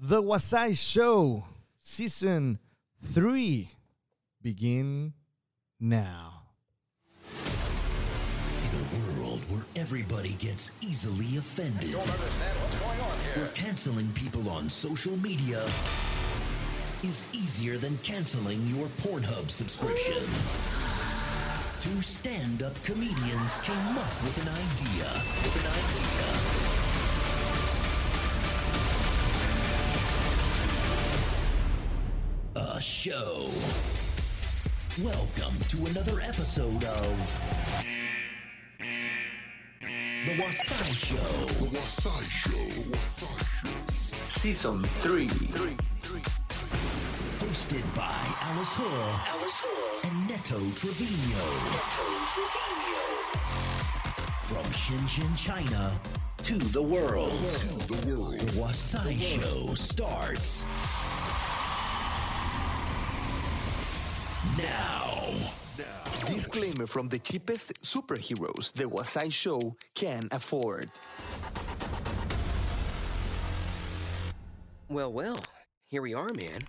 The Wasai Show, Season 3, begin now. In a world where everybody gets easily offended, I don't understand what's going on here. Where canceling people on social media is easier than canceling your Pornhub subscription. Two stand-up comedians came up with an idea. A show. Welcome to another episode of The Wasai Show. The Wasai Show. Season 3. Hosted by Alice Hoare. And Neto Trevino. From Shenzhen, China, to the world. The Wasai Show starts now. Disclaimer from the cheapest superheroes the Wasai Show can afford. Well, here we are, man.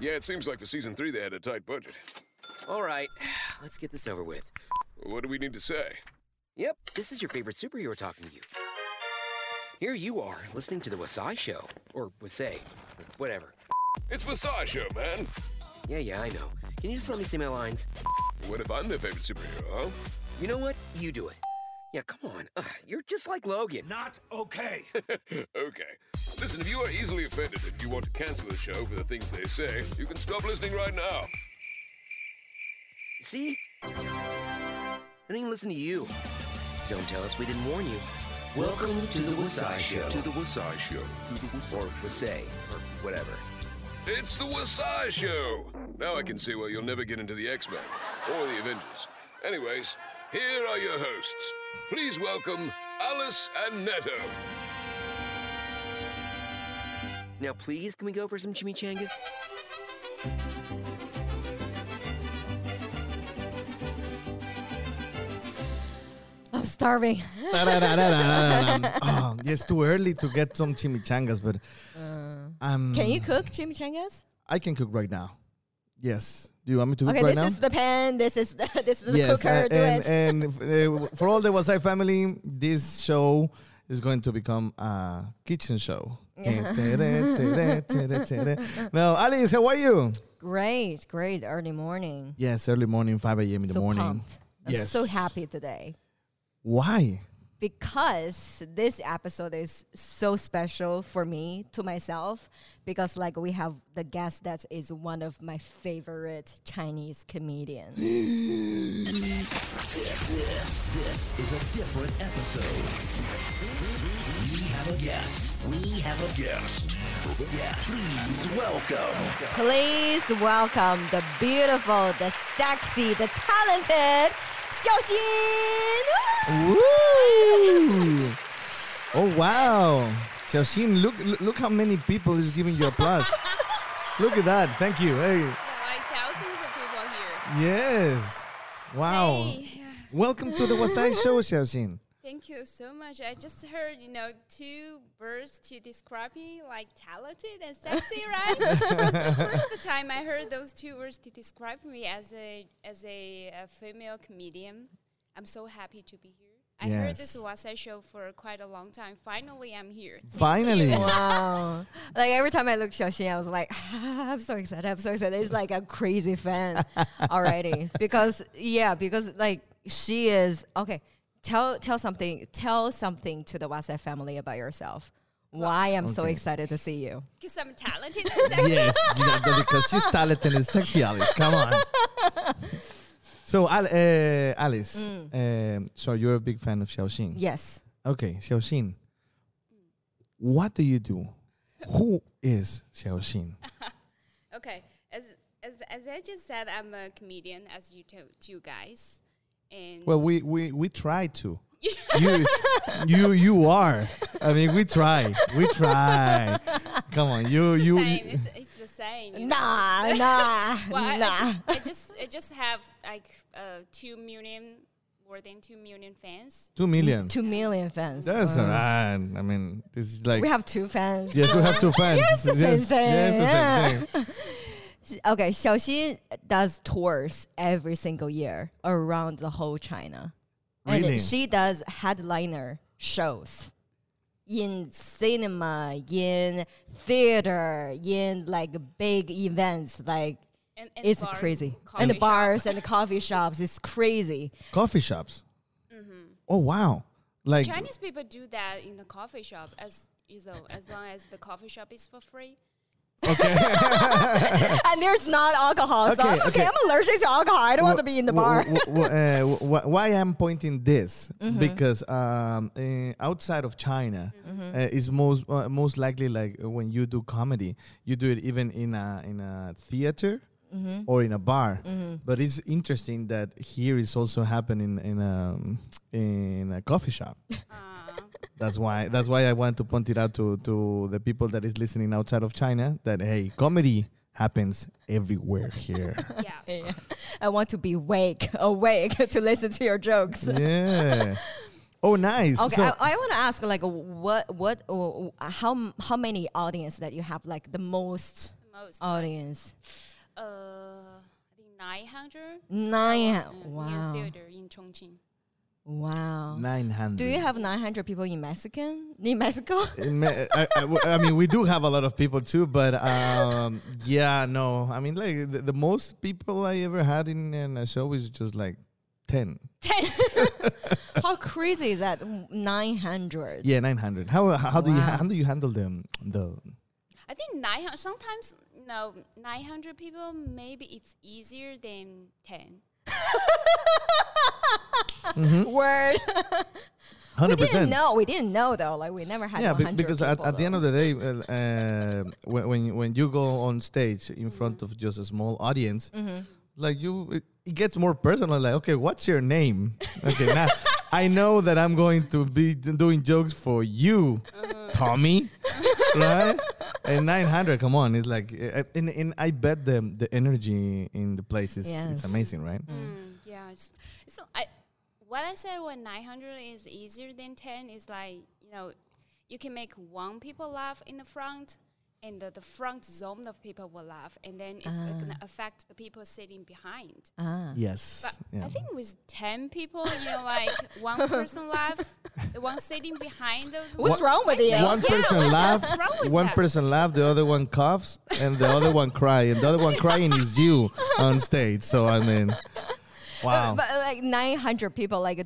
Yeah, it seems like for Season 3 they had a tight budget. All right, let's get this over with. What do we need to say? Yep, this is your favorite superhero talking to you. Here you are, listening to the Wasai Show. Or Wasai, whatever. It's Wasai Show, man. Yeah, I know. Can you just let me say my lines? What if I'm their favorite superhero, huh? You know what? You do it. Yeah, come on. You're just like Logan. Not okay. Okay. Listen, if you are easily offended and you want to cancel the show for the things they say, you can stop listening right now. See? I didn't even listen to you. Don't tell us we didn't warn you. Welcome to the Wasai Show. Or Wasai, or whatever. It's the Wasai Show. Now I can see why you'll never get into the X-Men or the Avengers. Anyways, here are your hosts. Please welcome Alice and Neto. Now, please, can we go for some chimichangas? I'm starving. It's too early to get some chimichangas, but... can you cook chimichangas? I can cook right now. Yes. Do you want me to cook right now? Okay, this is the pan. This is the cooker. And for all the Wasai family, this show is going to become a kitchen show. Now, Alice, how are you? Great. Early morning. Yes, 5 a.m. in the morning. Pumped. I'm so happy today. Why? Because this episode is so special for me, to myself, because like we have the guest that is one of my favorite Chinese comedians. This is a different episode. We have a guest. Please welcome the beautiful, the sexy, the talented Xiaoxin! Woo! Oh wow, Xiaoxin! Look how many people is giving you applause. Look at that! Thank you. Hey. Like thousands of people here. Yes. Wow. Hey. Welcome to the Wasai Show, Xiaoxin. Thank you so much. I just heard, two words to describe me, like talented and sexy, right? That's the first time I heard those two words to describe me as a female comedian. I'm so happy to be here. I heard this Wasai Show for quite a long time. Finally, I'm here. Finally. Wow. Like every time I look at Xiaoxin, I was like, I'm so excited. It's like a crazy fan already. Because like she is, okay. Tell something to the Wasai family about yourself. Why I'm so excited to see you. Because I'm talented and sexy. Because she's talented and sexy, Alice. Come on. So, Alice, so you're a big fan of Xiaoxin. Yes. Okay, Xiaoxin, what do you do? Who is Xiaoxin? Okay, as I just said, I'm a comedian, as you told you guys. And well, we try to. you are. I mean, we try. Come on, you. It's the same. Nah. I just have like 2 million more than 2 million fans. 2 million. 2 million fans. That's right. I mean, this is like we have two fans. Yes, we have two fans. Yes, the same thing. Yes, the same thing. Okay, Xiaoxin does tours every single year around the whole China, and she does headliner shows in cinema, in theater, in like big events, like. And it's crazy. And the bars and the coffee shops. It's crazy. Coffee shops? Mm-hmm. Oh, wow. Like Chinese people do that in the coffee shop as long as the coffee shop is for free. Okay. And there's not alcohol. So I'm allergic to alcohol. I don't want to be in the bar. Why I'm pointing this? Mm-hmm. Because outside of China, mm-hmm. It's most likely like when you do comedy, you do it even in a theater. Mm-hmm. Or in a bar, mm-hmm. But it's interesting that here is also happening in a coffee shop. That's why I want to point it out to the people that is listening outside of China that hey, comedy happens everywhere here. Yes. Yeah. I want to be awake to listen to your jokes. Yeah. Oh, nice. Okay, so I want to ask like what or how many audience that you have like the most audience. I think 900. 900. Wow. Theater in Chongqing. Wow. 900. Do you have 900 people in Mexico? I mean, we do have a lot of people too, but yeah, no. I mean, like the most people I ever had in a show is just like 10. 10. How crazy is that? 900. Yeah, 900. How do you handle them though? I think 900. Sometimes. No, 900 people, maybe it's easier than 10. Mm-hmm. Word. 100%. We didn't know though. Like we never had 100 because people at the end of the day, when you go on stage in front of just a small audience, mm-hmm. like it gets more personal. Like, okay, what's your name? Okay, now I know that I'm going to be doing jokes for you, Tommy, right? And 900, come on, it's like, and I bet the energy in the place is it's amazing, right? Mm, yeah, so what I said when 900 is easier than 10 is like, you know, you can make one people laugh in the front, and the front zone of people will laugh, and then it's going to affect the people sitting behind. Yes. But I think with 10 people, you know, like one person laugh, the one sitting behind them. What's wrong with it? One person laugh, one person laugh, the other one coughs, and the other one cry, and the other one crying is you on stage. So, I mean, wow. But like 900 people, like, do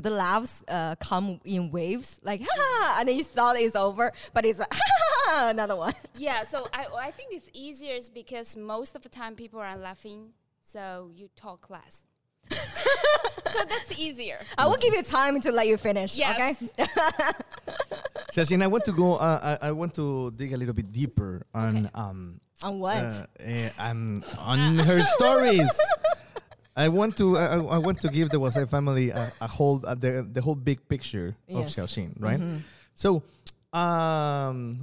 the laughs come in waves? Like, ha, and then you thought it's over, but it's like, ha, another one. Yeah, so I think it's easier because most of the time people are laughing, so you talk less. So that's easier. I will give you time to let you finish. Yes. Okay. Xiaoxin, I want to dig a little bit deeper on on what? On her stories. I want to give the Wasai family a whole the whole big picture of Xiaoxin, right? Mm-hmm. So,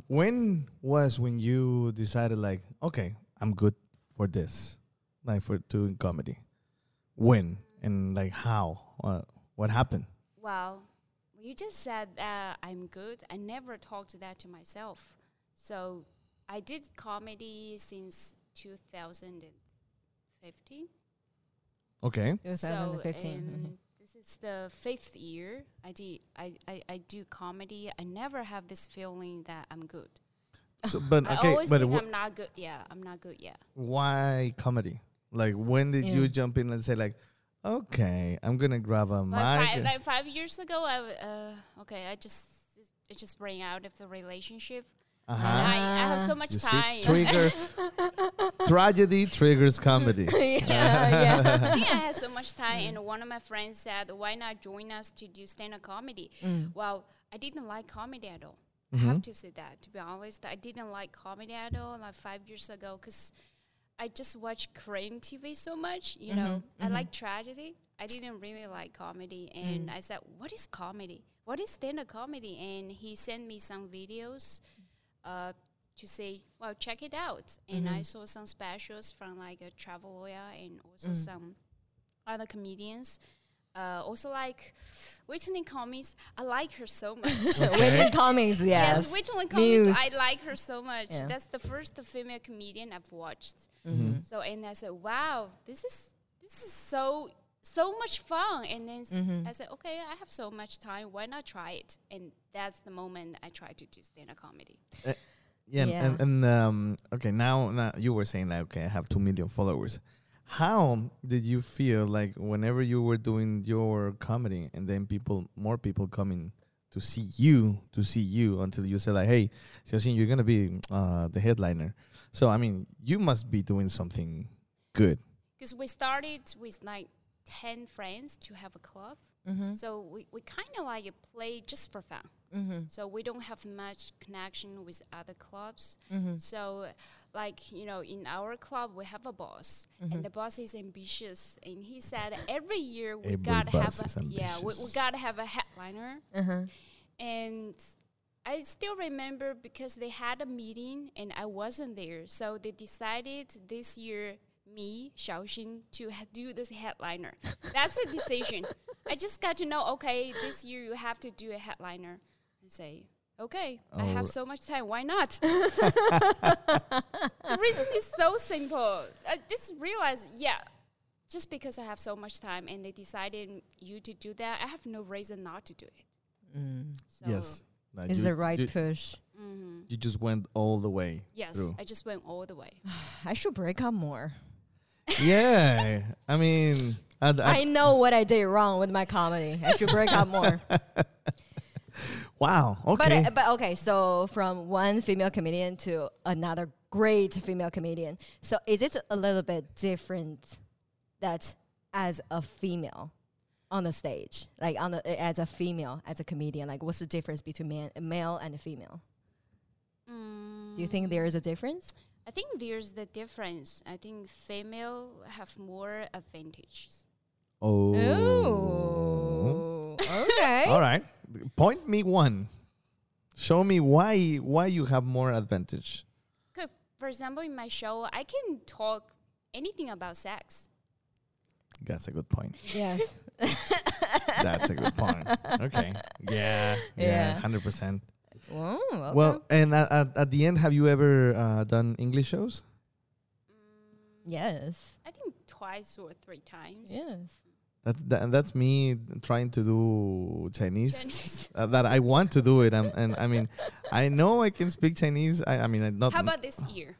when you decided like, okay, I'm good for this, like for doing comedy. When and like how? What happened? Well, you just said I'm good. I never talked that to myself. So I did comedy since 2015. Okay. 2015. So this is the 5th year I do comedy. I never have this feeling that I'm good. So, but I'm not good. Yeah, I'm not good yet. Why comedy? Like when did you jump in and say like, okay, I'm gonna grab a mic? Like 5 years ago, I just ran out of the relationship. Uh-huh. I have so much time. Tragedy triggers comedy. I think I had so much time, and one of my friends said, "Why not join us to do stand-up comedy?" Mm. Well, I didn't like comedy at all. Mm-hmm. I have to say that. To be honest, I didn't like comedy at all like 5 years ago because I just watched Korean TV so much. You mm-hmm. know, mm-hmm. I like tragedy. I didn't really like comedy, and I said, "What is comedy? What is stand-up comedy?" And he sent me some videos. To say, well, check it out. And I saw some specials from like a Traveloya and also some other comedians. Also like Whitney Cummings. I like her so much. Whitney Cummings, yes. Yes, Whitney Cummings, I like her so much. Yeah. That's the first female comedian I've watched. Mm-hmm. So, and I said, wow, this is so much fun. And then I said, okay, I have so much time. Why not try it? And that's the moment I tried to do stand-up comedy. Yeah. Okay, now you were saying that, okay, I have 2 million followers. How did you feel like whenever you were doing your comedy and then more people coming to see you, until you said like, hey, Xiaoxin, you're going to be the headliner. So, I mean, you must be doing something good. Because we started with like 10 friends to have a club. So we kind of like play just for fun. So we don't have much connection with other clubs. So like, you know, in our club, we have a boss. And the boss is ambitious. And he said every year we got to have a headliner. And I still remember because they had a meeting and I wasn't there. So they decided this year, me, Xiaoxin, to do this headliner. That's a decision. I just got to know, okay, this year you have to do a headliner. And say, okay, I have so much time. Why not? The reason is so simple. I just realized, just because I have so much time and they decided you to do that, I have no reason not to do it. So yes. It's the right push. You just went all the way. Yes, I just went all the way. I should break up more. Yeah. I mean, I know what I did wrong with my comedy. I should break up more. Wow. Okay. But okay, so from one female comedian to another great female comedian. So is it a little bit different that as a female on the stage, like as a female, as a comedian, like what's the difference between male and female? Do you think there is a difference? I think there's the difference. I think female have more advantages. Oh. Okay. All right. Point me one. Show me why you have more advantage. 'Cause for example, in my show, I can talk anything about sex. That's a good point. Yes. That's a good point. Okay. Yeah. 100%. Oh, okay. Well, and at the end, have you ever done English shows? Yes. I think twice or 3 times. Yes. That's me trying to do Chinese. That I want to do it. And I mean, I know I can speak Chinese. I mean, not. How about this year?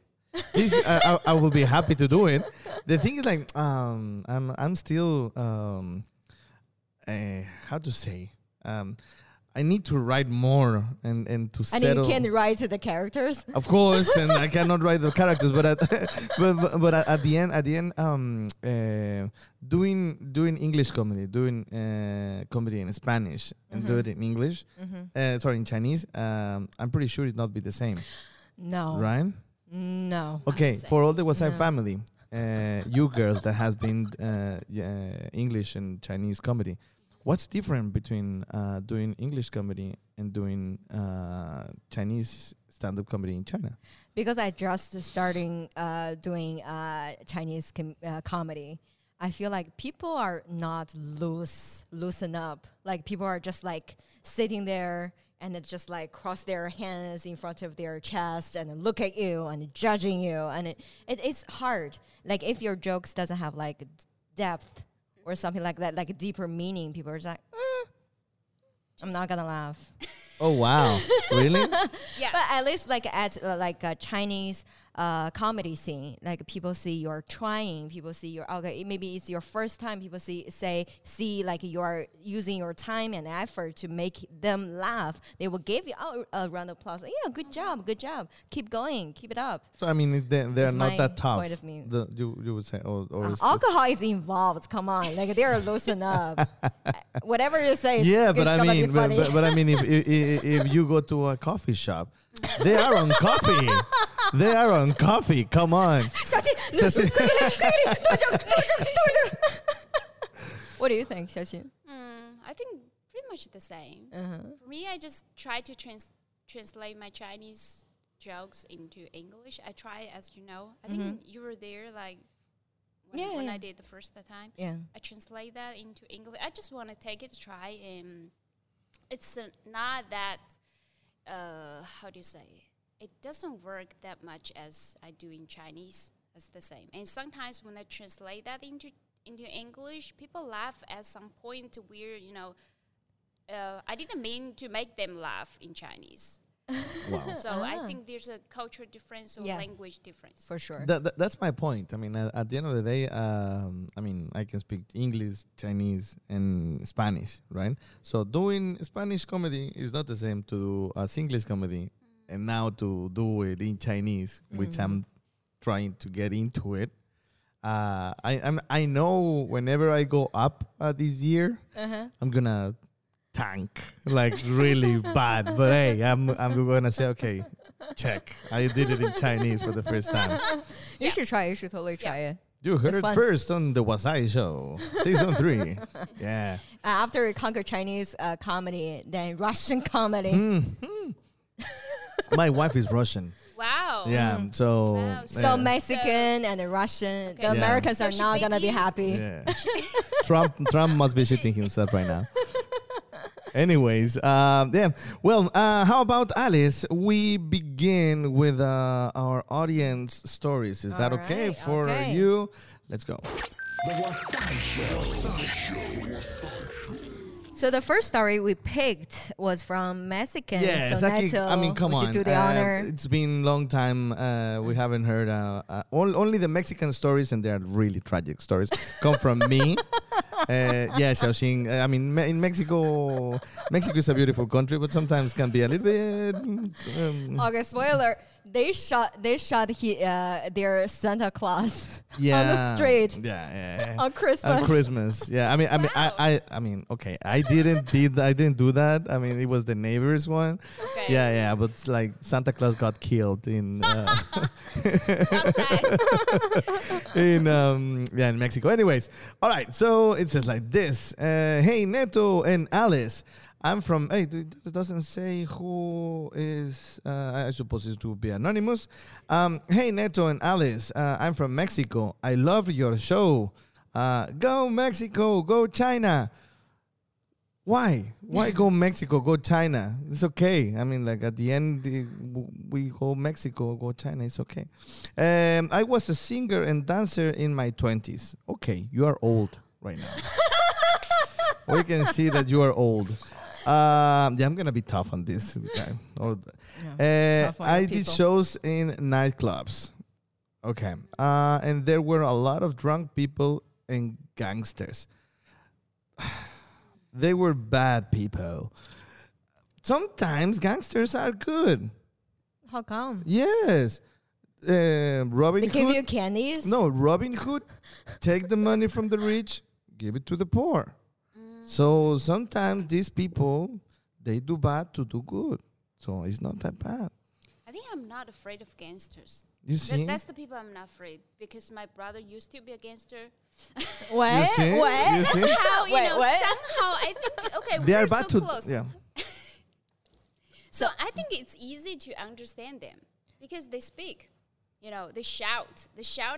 I will be happy to do it. The thing is, like, I'm still, how to say, I need to write more and to settle. And you can write the characters, of course, and I cannot write the characters. But at the end, doing English comedy, doing comedy in Spanish, and do it in English. Sorry, in Chinese. I'm pretty sure it not be the same. No. Right. No. Okay, for all the WhatsApp family, you girls that has been English and Chinese comedy, what's different between doing English comedy and doing Chinese stand-up comedy in China? Because I just starting doing Chinese comedy. I feel like people are not loosen up. Like people are just like sitting there and it just like cross their hands in front of their chest and look at you and judging you. And it's hard. Like if your jokes doesn't have like depth or something like that, like a deeper meaning, people are just like, I'm not gonna laugh. Oh, wow. Really? Yeah. But at least like at like a Chinese comedy scene, like people see you're trying, people see you're, okay, maybe it's your first time, people see like you're using your time and effort to make them laugh. They will give you a round of applause. Yeah, good job. Keep going, keep it up. So, I mean, they're not that tough. Point of view. You would say, or is alcohol is involved, come on. Like, they're loosened up. Whatever you say, yeah, but I mean, but I mean, if you go to a coffee shop, they are on coffee. They are on coffee. Come on. Xiaoxin. What do you think, Xiaoxin? I think pretty much the same. For me, I just try to translate my Chinese jokes into English. I try, as you know. I think you were there like when I did the first time. Yeah. I translate that into English. I just want to take it a try. It's not that, how do you say, it doesn't work that much as I do in Chinese. It's the same. And sometimes when I translate that into English, people laugh at some point where, you know, I didn't mean to make them laugh in Chinese. Wow. So I think there's a cultural difference or language difference. For sure. That's my point. I mean, at the end of the day, I mean, I can speak English, Chinese, and Spanish, right? So doing Spanish comedy is not the same to do as English comedy, and now to do it in Chinese, which I'm trying to get into it. I know whenever I go up this year, I'm going to tank, like really bad. But hey, I'm going to say, okay, check. I did it in Chinese for the first time. You should try it. You should totally try it. You heard it first on The Wasai Show, Season 3. Yeah. After we conquered Chinese comedy, then Russian comedy. My wife is Russian. Wow. Yeah. So. Wow. So Mexican and the Russian. Okay. The Americans are not gonna be happy. Yeah. Trump must be shitting himself right now. Anyways, yeah. Well, how about Alice? We begin with our audience stories. Is that okay for you? Let's go. The Wasai Show. So the first story we picked was from Mexican. Yeah, so exactly. Neto, I mean, come on. Do the honor. It's been a long time. We haven't heard. Only the Mexican stories, and they are really tragic stories, come from me. Yeah, Xiaoxing. I mean, in Mexico, Mexico is a beautiful country, but sometimes can be a little bit. Okay, spoiler. They shot their Santa Claus on the street. Yeah. On Christmas. Yeah. I mean, I mean, okay. I didn't do that. I mean, it was the neighbor's one. Okay. Yeah. But like Santa Claus got killed in in Mexico. Anyways, all right. So it says like this. Hey, Neto and Alice. I'm from. Hey, it doesn't say who is. I suppose it's to be anonymous. Hey, Neto and Alice. I'm from Mexico. I love your show. Go Mexico, go China. Why? Why go Mexico, go China? It's okay. I mean, like at the end, we go Mexico, go China. It's okay. I was a singer and dancer in my 20s. Okay, you are old right now. We can see that you are old. Yeah, I'm gonna be tough on this guy. I did shows in nightclubs. Okay. And there were a lot of drunk people and gangsters. They were bad people. Sometimes gangsters are good. How come? Yes. Robin Hood. They give you candies? No, Robin Hood. Take the money from the rich, give it to the poor. So sometimes these people, they do bad to do good. So it's not that bad. I think I'm not afraid of gangsters. You see? That's the people I'm not afraid. Because my brother used to be a gangster. What? You see? What? Somehow, you know, somehow I think, okay, they are so close. Yeah. So I think it's easy to understand them. Because they speak. You know, they shout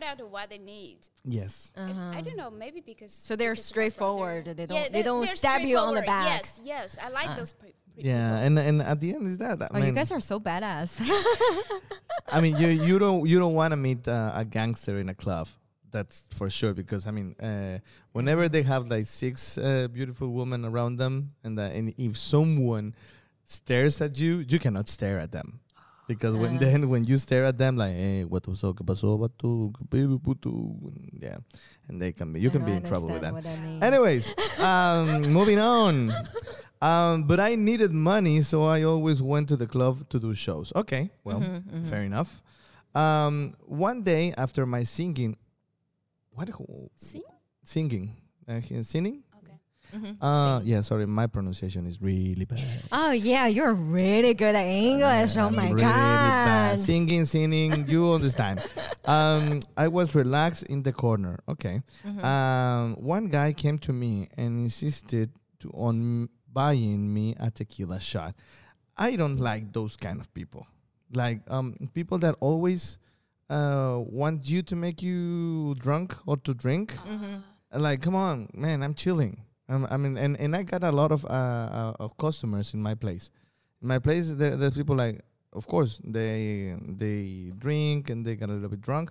out what they need. Yes. I don't know, maybe because... So they're straightforward. They don't stab you on the back. Yes. I like those people. Yeah, and at the end is that. I mean, you guys are so badass. I mean, you don't want to meet a gangster in a club. That's for sure, because, I mean, whenever they have like 6 beautiful women around them, and if someone stares at you, you cannot stare at them. Because when you stare at them, like, hey, what was so, yeah, and they can be, you can be in trouble with them. Anyways, moving on. But I needed money, so I always went to the club to do shows. Okay, well, fair enough. One day after my singing, singing. Yeah, sorry, my pronunciation is really bad. Oh yeah, you're really good at English. Oh my really god, bad. Singing, you understand. I was relaxed in the corner. Okay. One guy came to me and insisted on buying me a tequila shot. I don't like those kind of people. Like people that always want you to make you drunk or to drink. Like, come on, man, I'm chilling. I mean, and I got a lot of customers in my place. In my place, there's people like, of course, they drink and they get a little bit drunk,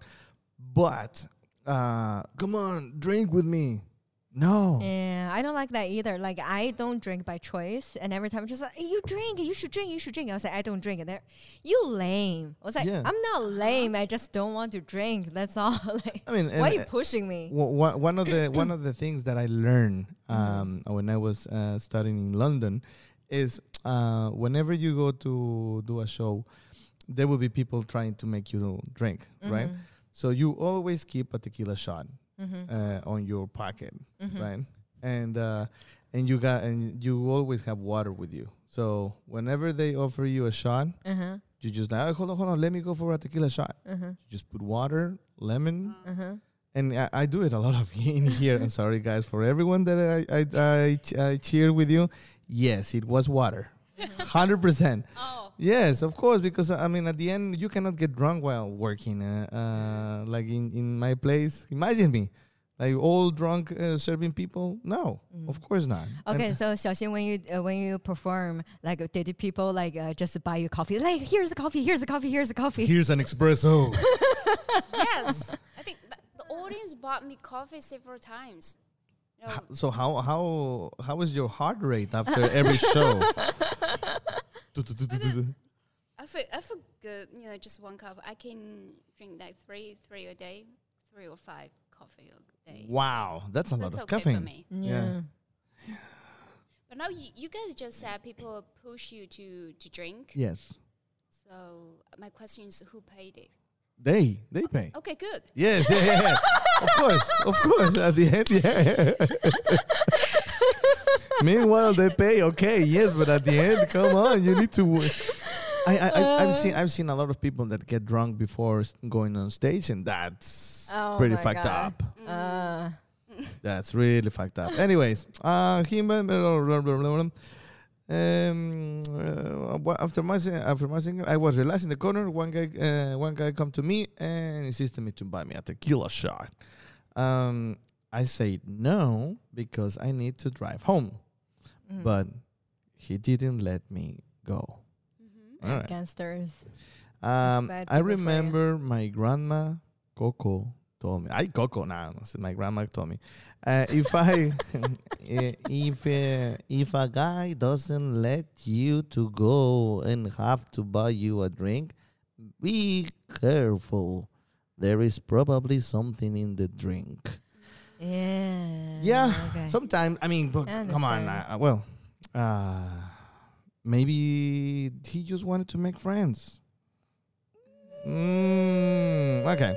but come on, drink with me. No. Yeah, I don't like that either. Like, I don't drink by choice. And every time I'm just like, hey, you drink, you should drink, you should drink. I was like, I don't drink. And they're, you lame. I was like, yeah. I'm not lame. I just don't want to drink. That's all. Like, I mean, why are you pushing me? One of the things that I learned when I was studying in London is whenever you go to do a show, there will be people trying to make you drink, right? So you always keep a tequila shot. On your pocket, right? And you always have water with you. So whenever they offer you a shot, you just like, oh, hold on, let me go for a tequila shot. You just put water, lemon, and I do it a lot of in here. I'm sorry, guys, for everyone that I cheer with you. Yes, it was water, 100%. Oh. Yes, of course, because I mean, at the end, you cannot get drunk while working. Like in my place, imagine me, like all drunk serving people. No, of course not. Okay, so Xiaoxin, when you perform, like, did people like just buy you coffee? Like, here's a coffee, here's a coffee, here's a coffee. Here's an espresso. Yes, I think the audience bought me coffee several times. No. So how is your heart rate after every show? I feel good, you know, just one cup. I can drink like three a day, 3 or 5 coffee a day. Wow, that's a lot of caffeine. For me. Yeah. But now you guys just said people push you to drink. Yes. So my question is, who paid it? They pay. Okay, good. Yes, yeah. Of course. At the end, yeah. Meanwhile, they pay. Okay, yes, but at the end, come on, you need to. I've seen a lot of people that get drunk before going on stage, and that's pretty fucked up. That's really fucked up. Anyways, after my single, I was relaxed in the corner. One guy come to me and insisted me to buy me a tequila shot. I said no because I need to drive home. But he didn't let me go. All right. Gangsters. I remember my grandma Coco told me. My grandma told me, if a guy doesn't let you to go and have to buy you a drink, be careful. There is probably something in the drink. Yeah. Okay. Sometimes, I mean, but come on. Maybe he just wanted to make friends. Okay.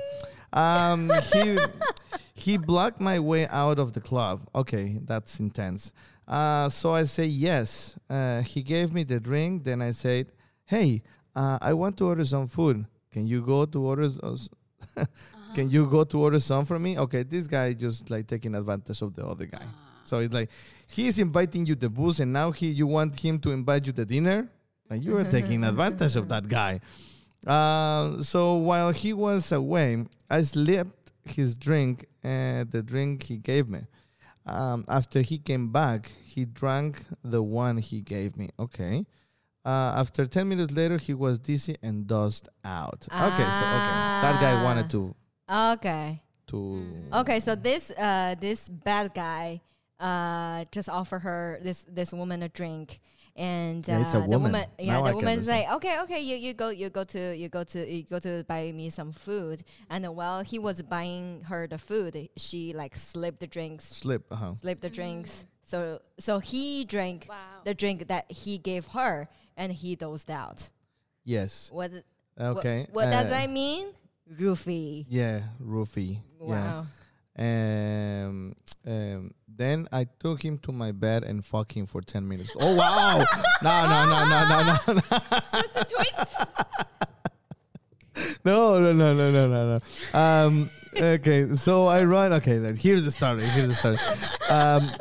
He blocked my way out of the club. Okay, that's intense. So I say yes. He gave me the drink. Then I said, hey, I want to order some food. Can you go to order Can you go to order some for me? Okay, this guy just like taking advantage of the other guy. So it's like he's inviting you to booze, and now you want him to invite you to dinner. Like, you are taking advantage of that guy. So while he was away, I slipped his drink, the drink he gave me. After he came back, he drank the one he gave me. Okay. After 10 minutes later, he was dizzy and dozed out. Okay, so that guy wanted to. Okay. Okay, so this bad guy just offered her this woman a drink, and it's a woman. The woman's like, okay, you go to buy me some food, and while he was buying her the food, she like slipped the drinks. Slipped the drinks. So he drank the drink that he gave her, and he dozed out. Yes. What does that mean? Roofie. Yeah, roofie. Wow. Yeah. Then I took him to my bed and fucked him for 10 minutes. Oh, wow. No. So it's a twist? No. Okay, so I run. Okay, here's the story.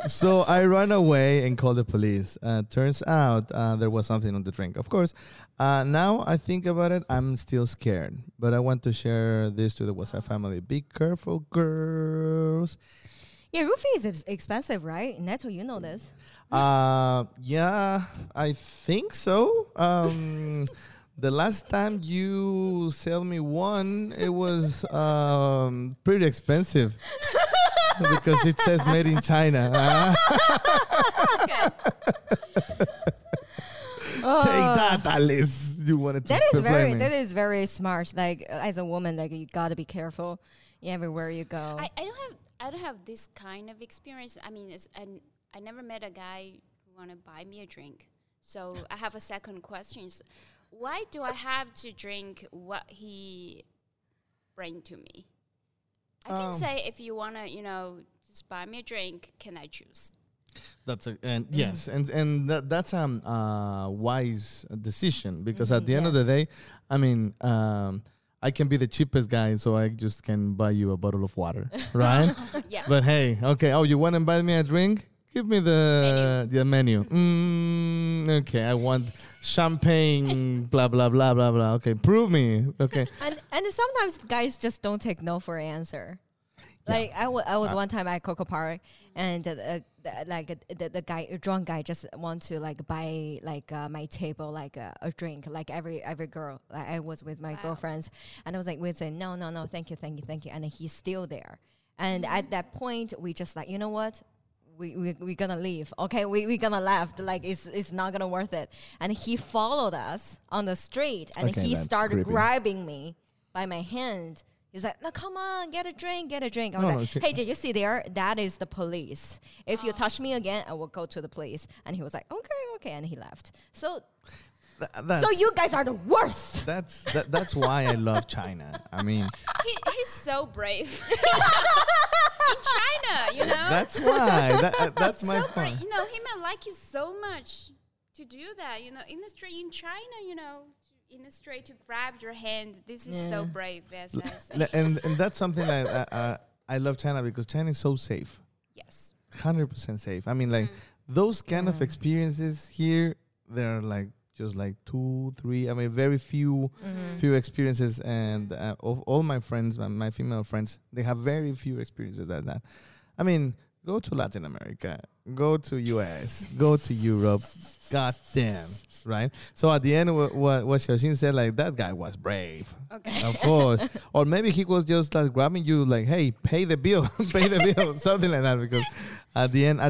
So I ran away and called the police. Turns out there was something on the drink. Of course, now I think about it, I'm still scared. But I want to share this to the WhatsApp family. Be careful, girls. Yeah, roofing is expensive, right? Neto, you know this. Yeah, I think so. The last time you sell me one, it was pretty expensive because it says made in China. Okay. Take that, Alice. You wanted to. That is very smart. Like as a woman, like you gotta be careful everywhere you go. I don't have this kind of experience. I mean, I never met a guy who wanna buy me a drink. So I have a second question. Why do I have to drink what he bring to me? I can say if you wanna, just buy me a drink. Can I choose? That's yes, and that's wise decision because at the end of the day, I mean, I can be the cheapest guy, so I just can buy you a bottle of water, right? Yeah. But hey, okay. Oh, you wanna buy me a drink? Give me the menu. Okay, I want champagne, blah, blah, blah, blah, blah. Okay, prove me. Okay. And sometimes guys just don't take no for an answer. Yeah. Like, I was one time at Coco Park, and the drunk guy just want to, buy, my table, a drink, every girl. Like, I was with my girlfriends, and I was like, we'd say, no, no, no, thank you, thank you, thank you. And then he's still there. And at that point, we just you know what? We're gonna leave, okay? We're gonna left. Like it's not gonna worth it. And he followed us on the street, and okay, he started grabbing me by my hand. He's like, "No, come on, get a drink, get a drink." I was like, "Hey, did you see there? That is the police. If you touch me again, I will go to the police." And he was like, "Okay, okay," and he left. So you guys are the worst. That's why I love China. I mean, he's so brave. In China, that's why. That's my point. He might like you so much to do that. In the street in China, in the street to grab your hand. This is so brave. Yes, and that's something that I love China because China is so safe. Yes, 100% safe. I mean, those kind of experiences here, they're like. Just like 2, 3, I mean, very few experiences. And of all my friends, my female friends, they have very few experiences like that. I mean, go to Latin America, go to US, go to Europe. God damn, right? So at the end, what Xiaoxin said, that guy was brave. Okay. Of course. Or maybe he was just grabbing you hey, pay the bill, pay the bill, something like that. Because at the end,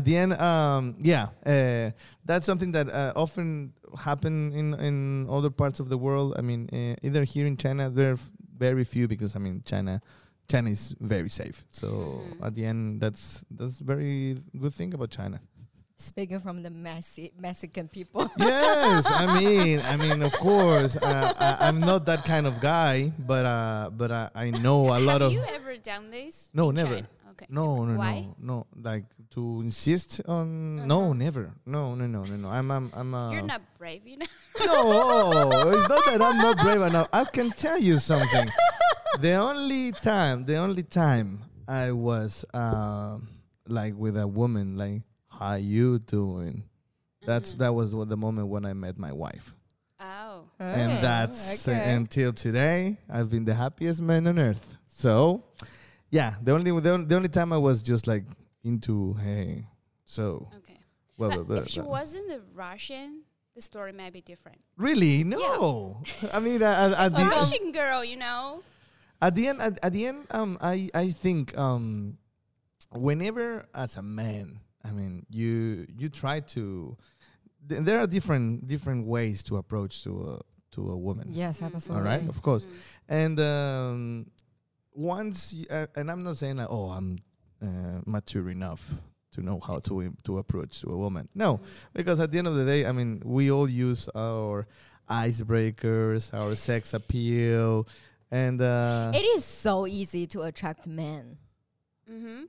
that's something that often happen in other parts of the world. I mean, either here in China, there are very few because, I mean, China is very safe. So at the end, that's very good thing about China. Speaking from the Mexican people. Yes, I mean, of course, I'm not that kind of guy, but I know a lot of. Have you ever done this? No, never. China? Okay. No. Why? No. Like to insist on. No, never. No. I'm. You're not brave, No, it's not that I'm not brave enough. I can tell you something. The only time I was with a woman, how you doing? That was the moment when I met my wife. Oh. And that's until today I've been the happiest man on earth. So, yeah, the only time I was just into hey. So. Okay. But if she wasn't the Russian, the story might be different. Really? No. Yeah. I mean, a Russian girl, At the end, I think whenever as a man, I mean, you try to. There are different ways to approach to a woman. Yes, absolutely. All right, of course. And once, and I'm not saying I'm mature enough to know how to approach to a woman. No, because at the end of the day, I mean, we all use our icebreakers, our sex appeal. And it is so easy to attract men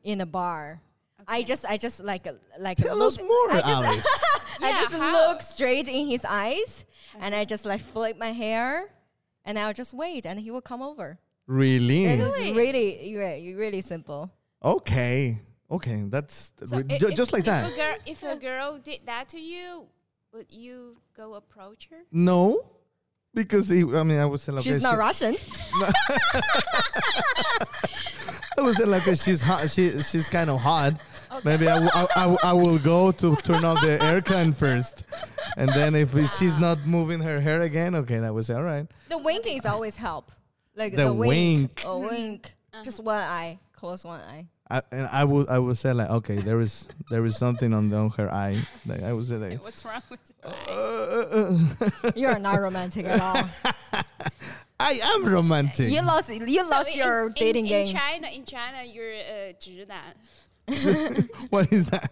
in a bar. Okay. I just like. Tell us more, Alice. I just look straight in his eyes, and I just flip my hair, and I'll just wait, and he will come over. Really? It's really, really simple. Okay. Okay. That's so just like that. If a girl did that to you, would you go approach her? No. Because, I would say, like... She's not Russian. I would say, like, she's hot. She's kind of hot. Okay. Maybe I will go to turn off the aircon first. And then if she's not moving her hair again, okay, that was all right. The winking is always help. Like the wink. A wink. Just one eye. Close one eye. I would say, like, okay, there is something on her eye. Like, I would say, like, what's wrong with her eyes? You are not romantic at all. I am romantic. You lost your dating game. In China, you're a 直男. What is that?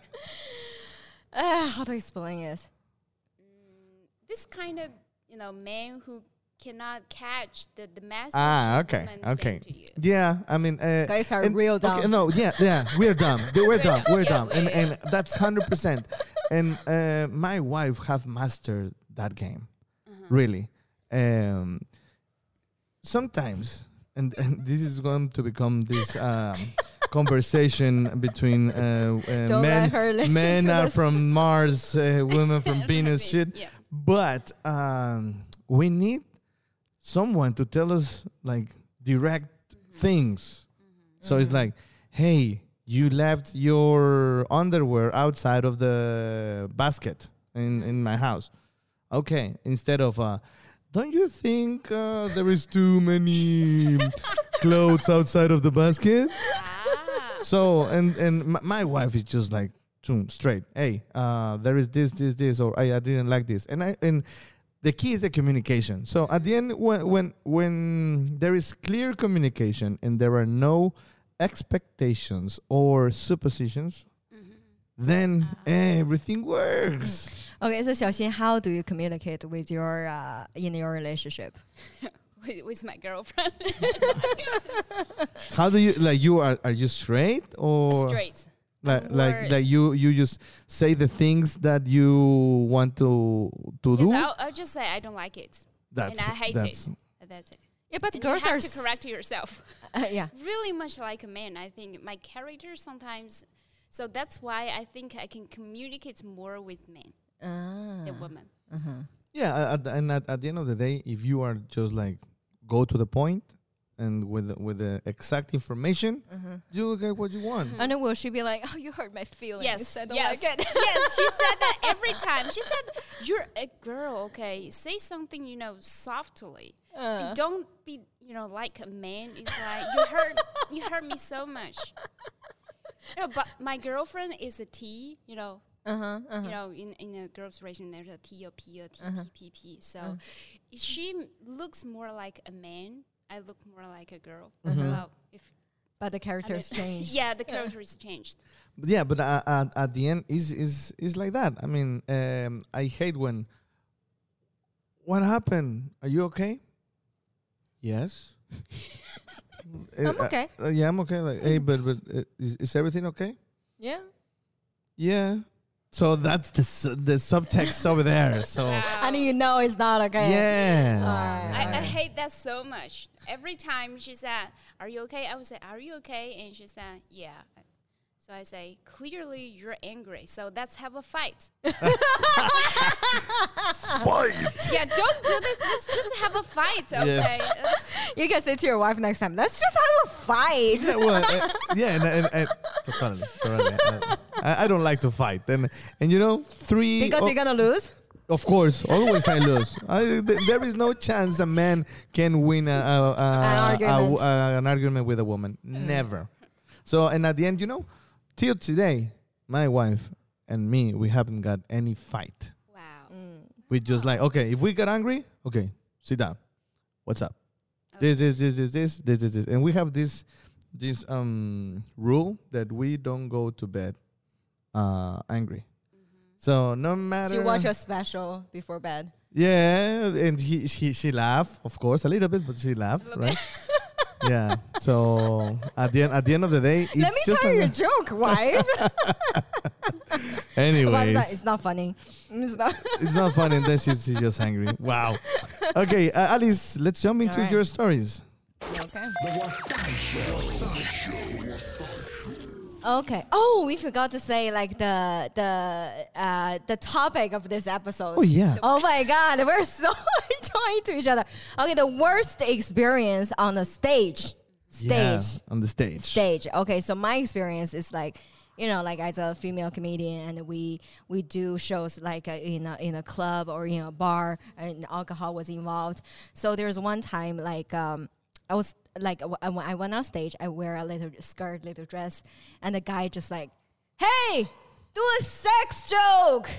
How do I explain it? This kind of man who cannot catch the message. Okay. To you. Yeah, guys are real dumb. Okay, no, yeah, we're dumb. We're dumb. And that's 100%. And my wife have mastered that game, really. Sometimes, and this is going to become this conversation between men are from Mars, women from Venus, shit. Yeah. But we need someone to tell us, like, direct things. So it's like, hey, you left your underwear outside of the basket in my house. Okay, instead of... don't you think there is too many clothes outside of the basket? Ah. So, and my wife is just like, straight. Hey, there is this, or I didn't like this. And the key is the communication. So at the end, when there is clear communication and there are no expectations or suppositions, then everything works. Okay, so Xiaoxin, how do you communicate with your in your relationship? With my girlfriend. How do you are you straight or straight? Like you just say the things that you want to do? I'll just say I don't like it. I hate it. That's it. Yeah, but and girls have to correct yourself. Yeah. Really much like a man, I think my character sometimes. So that's why I think I can communicate more with men. The woman. Yeah, and at the end of the day, if you are just like go to the point and with the exact information, you will get what you want. And then will she be like, "Oh, you hurt my feelings"? Yes, I don't like it. Yes, she said that every time. She said, "You're a girl, okay? Say something, softly. And don't be, like a man. It's like you hurt me so much." No, but my girlfriend is a T, in a girl's relation, there's a TOP, a TPP. So she looks more like a man. I look more like a girl. But the character is changed. Yeah, the character is changed. Yeah, but at the end, is like that. I hate when, what happened? Are you okay? Yes. I'm okay. Yeah, I'm okay. Like, hey, but is everything okay? Yeah. Yeah. So that's the subtext over there. So and it's not okay. Yeah. I hate that so much. Every time she said, "Are you okay?" I would say, "Are you okay?" And she said, "Yeah." So I say, "Clearly you're angry. So let's have a fight." Fight. Yeah, don't do this. Let's just have a fight, okay? Yes. You can say to your wife next time, "Let's just have a fight." Yeah, well, totally. I don't like to fight, and three. Because you're gonna lose. Of course, always I lose. There is no chance a man can win an argument with a woman. Never. So, and at the end, till today, my wife and me, we haven't got any fight. Wow. We just like, okay, if we get angry, okay, sit down. What's up? Okay. This. And we have this rule that we don't go to bed angry. So no matter. You watch a special before bed. Yeah, and she laughed, of course, a little bit, but she laughed, right? Yeah. So at the end of the day, it's let me just tell you a joke, wife. Anyways, it's not funny. It's not funny. And then she's just angry. Wow. Okay, Alice, let's jump into your stories. Yep. Okay. The Wasan Show. Okay. Oh, we forgot to say like the topic of this episode. Oh yeah. Oh my God, we're so enjoying to each other. Okay, the worst experience on the stage. Stage. Okay, so my experience is like, you know, like as a female comedian, and we do shows like in a club or in a bar, and alcohol was involved. So there's one time like I was like when I went on stage, I wear a little skirt, little dress, and the guy just like, hey, do a sex joke.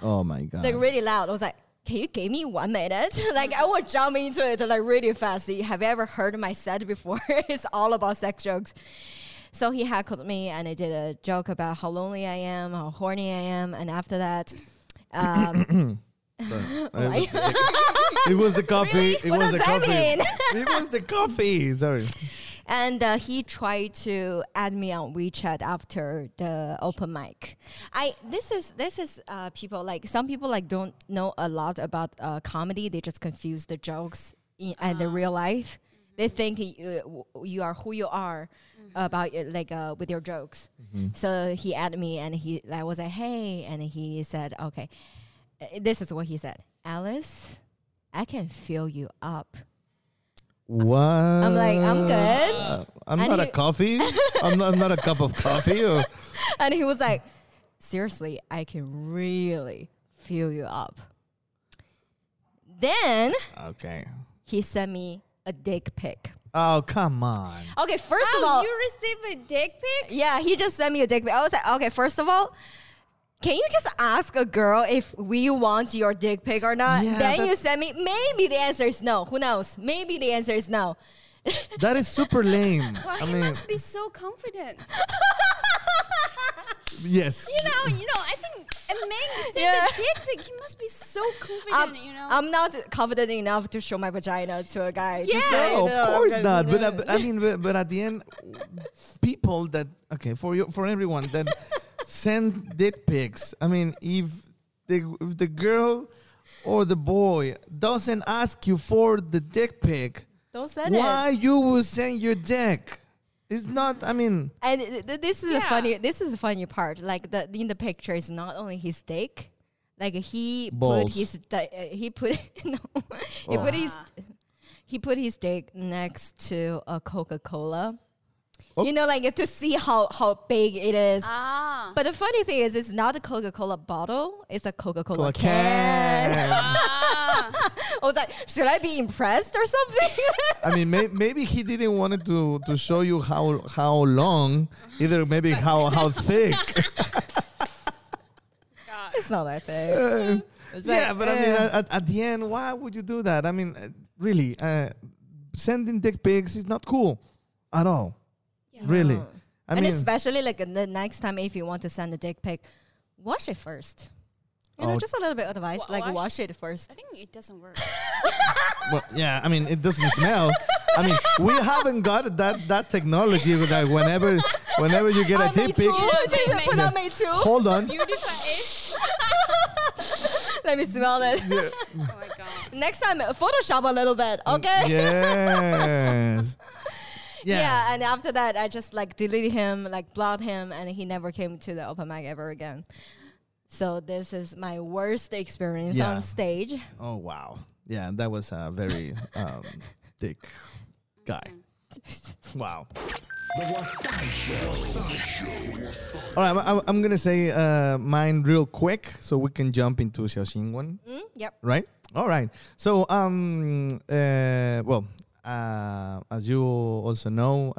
Oh my God! Like really loud. I was like, can you give me 1 minute? Like I will jump into it like really fast. Have you ever heard my set before? It's all about sex jokes. So he heckled me, and I did a joke about how lonely I am, how horny I am, and after that, it was the coffee. Really? It was the coffee. It was the coffee. Sorry. And he tried to add me on WeChat after the open mic. This is people like some people like don't know a lot about comedy. They just confuse the jokes and the real life. They think you are who you are about like with your jokes. Mm-hmm. So he added me, and I was like, hey, and he said, okay, this is what he said, Alice, I can fill you up. What? I'm like, I'm good. I'm not a cup of coffee. Or and he was like, seriously, I can really fill you up. Then he sent me a dick pic. Oh, come on. Okay, first of all, you received a dick pic? Yeah, he just sent me a dick pic. I was like, okay, first of all, can you just ask a girl if we want your dick pic or not? Yeah, then you send me. Maybe the answer is no. Who knows? Maybe the answer is no. That is super lame. Wow, I mean, must be so confident. Yes. You know, I think a man sent a dick pic, he must be so confident, you know. I'm not confident enough to show my vagina to a guy. Yeah, no, of course not. But I mean, but at the end, people that, okay, for everyone that send dick pics, I mean, if the girl or the boy doesn't ask you for the dick pic, don't send why it. You will send your dick? It's not, I mean... And this is the funny part. Like, in the picture, it's not only his dick. Like, he put his dick next to a Coca-Cola. Oh. You know, like, to see how big it is. Ah. But the funny thing is, it's not a Coca-Cola bottle. It's a Coca-Cola can. Ah. I was like, should I be impressed or something? I mean, maybe he didn't want it to show you how long, either maybe how thick. God. It's not that thick. But I mean, at the end, why would you do that? I mean, really, sending dick pics is not cool at all. Yeah. Really. No. I mean, especially like the next time if you want to send a dick pic, watch it first. You know, just a little bit of advice, wash it first. I think it doesn't work. Well, yeah, I mean, it doesn't smell. I mean, we haven't got that technology that whenever you get a dick pic. Put on me too. Hold on. Let me smell it. Yeah. Oh my God. Next time, Photoshop a little bit, okay? Yes. Yeah, and after that, I just like deleted him, like blocked him, and he never came to the open mic ever again. So this is my worst experience on stage. Oh, wow. Yeah, that was a very thick guy. Wow. All right, I'm going to say mine real quick so we can jump into Xiaoxing one. Yep. Right? All right. So, as you also know,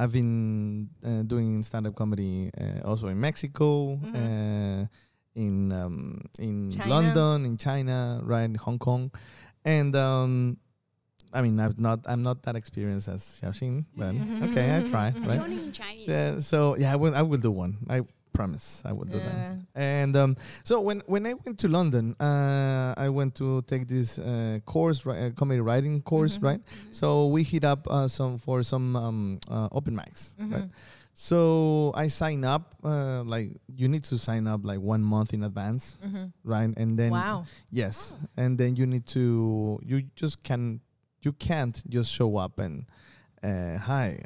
I've been doing stand-up comedy also in Mexico, in China. London, in China, right, in Hong Kong, and I mean I'm not that experienced as Xiaoxing, but okay, I try. Right? Only in Chinese. So yeah, I will do one. I promise I will do that. And so when I went to London, I went to take this course, comedy writing course, right? Mm-hmm. So we hit up some open mics, right? So I sign up, like you need to sign up like 1 month in advance, right? And then you need to, you just can You can't just show up and hi.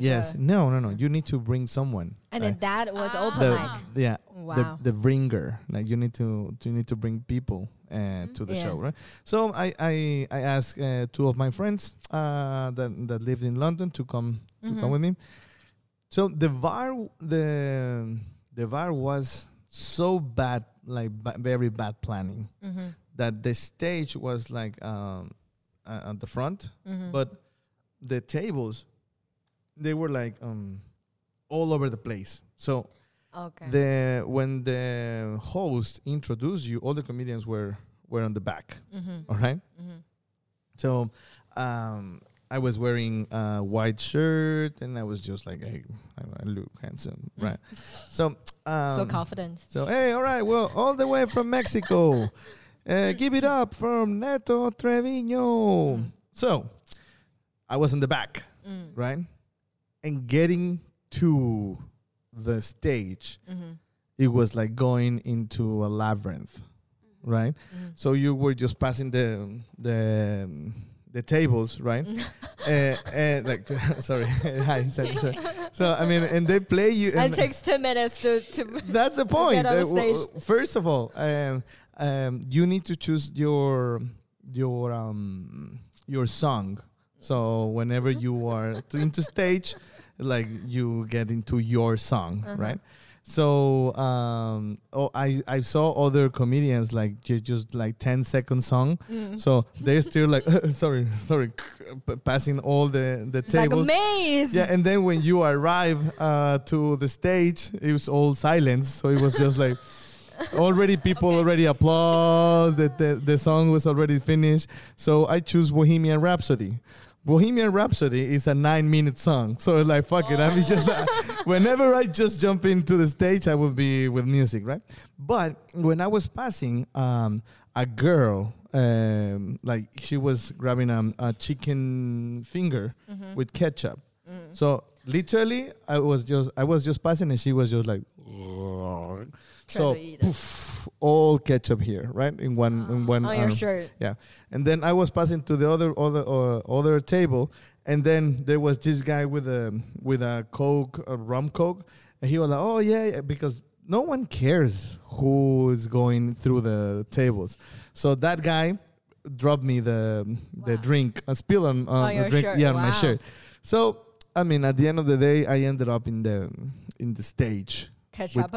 Yes, no. You need to bring someone. And that was open mic. Yeah, wow. The bringer. Like you need to bring people to the show, right? So I asked two of my friends that lived in London to come with me. So the VAR was so bad, like very bad planning, that the stage was like at the front, but the tables, they were like all over the place. So when the host introduced you, all the comedians were on the back. All right. So I was wearing a white shirt, and I was just like, hey, I look handsome, right? So so confident. So hey, all right, well, all the way from Mexico, give it up from Neto Treviño. So I was in the back, right? And getting to the stage, it was like going into a labyrinth, right? So you were just passing the tables, right? Like, sorry. Hi, sorry. So, I mean, and they play you. And it takes 10 minutes to that's the point. Get on the stage. First of all, you need to choose your song. So whenever you are into stage, like you get into your song, right? So I saw other comedians like just like 10 second song. So they're still like, sorry, passing all the tables. Like a maze. Yeah, and then when you arrive to the stage, it was all silence. So it was just like, already people already applause, that the song was already finished. So I choose Bohemian Rhapsody. Bohemian Rhapsody is a 9-minute song. So it's like, fuck it. I mean, just whenever I just jump into the stage, I will be with music, right? But when I was passing, a girl, like she was grabbing a chicken finger with ketchup. So literally, I was just passing, and she was just like, oh. So poof, all ketchup here, right? In one. On your shirt. Yeah, and then I was passing to the other table, and then there was this guy with a Coke, a rum Coke, and he was like, oh yeah, because no one cares who is going through the tables. So that guy dropped me the drink, a spill on the drink, shirt. Yeah, on my shirt. So I mean, at the end of the day, I ended up in the stage. Ketchup,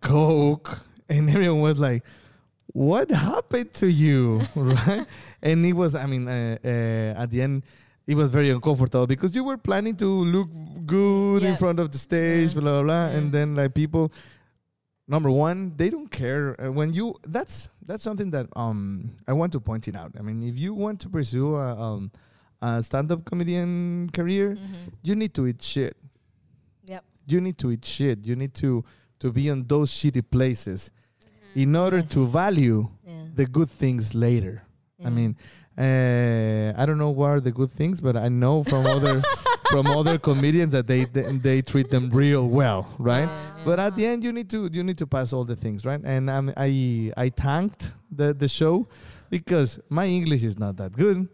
Coke, and everyone was like, what happened to you, right? And it was, I mean, at the end, it was very uncomfortable because you were planning to look good in front of the stage, blah, blah, blah. And then, like, people, number one, they don't care. When you, that's something that I want to point it out. I mean, if you want to pursue a stand-up comedian career, you need to eat shit. You need to eat shit. You need to be in those shitty places in order to value the good things later. Yeah. I mean, I don't know what are the good things, but I know from other comedians that they treat them real well, right? Yeah. But at the end, you need to pass all the things, right? And I tanked the show because my English is not that good.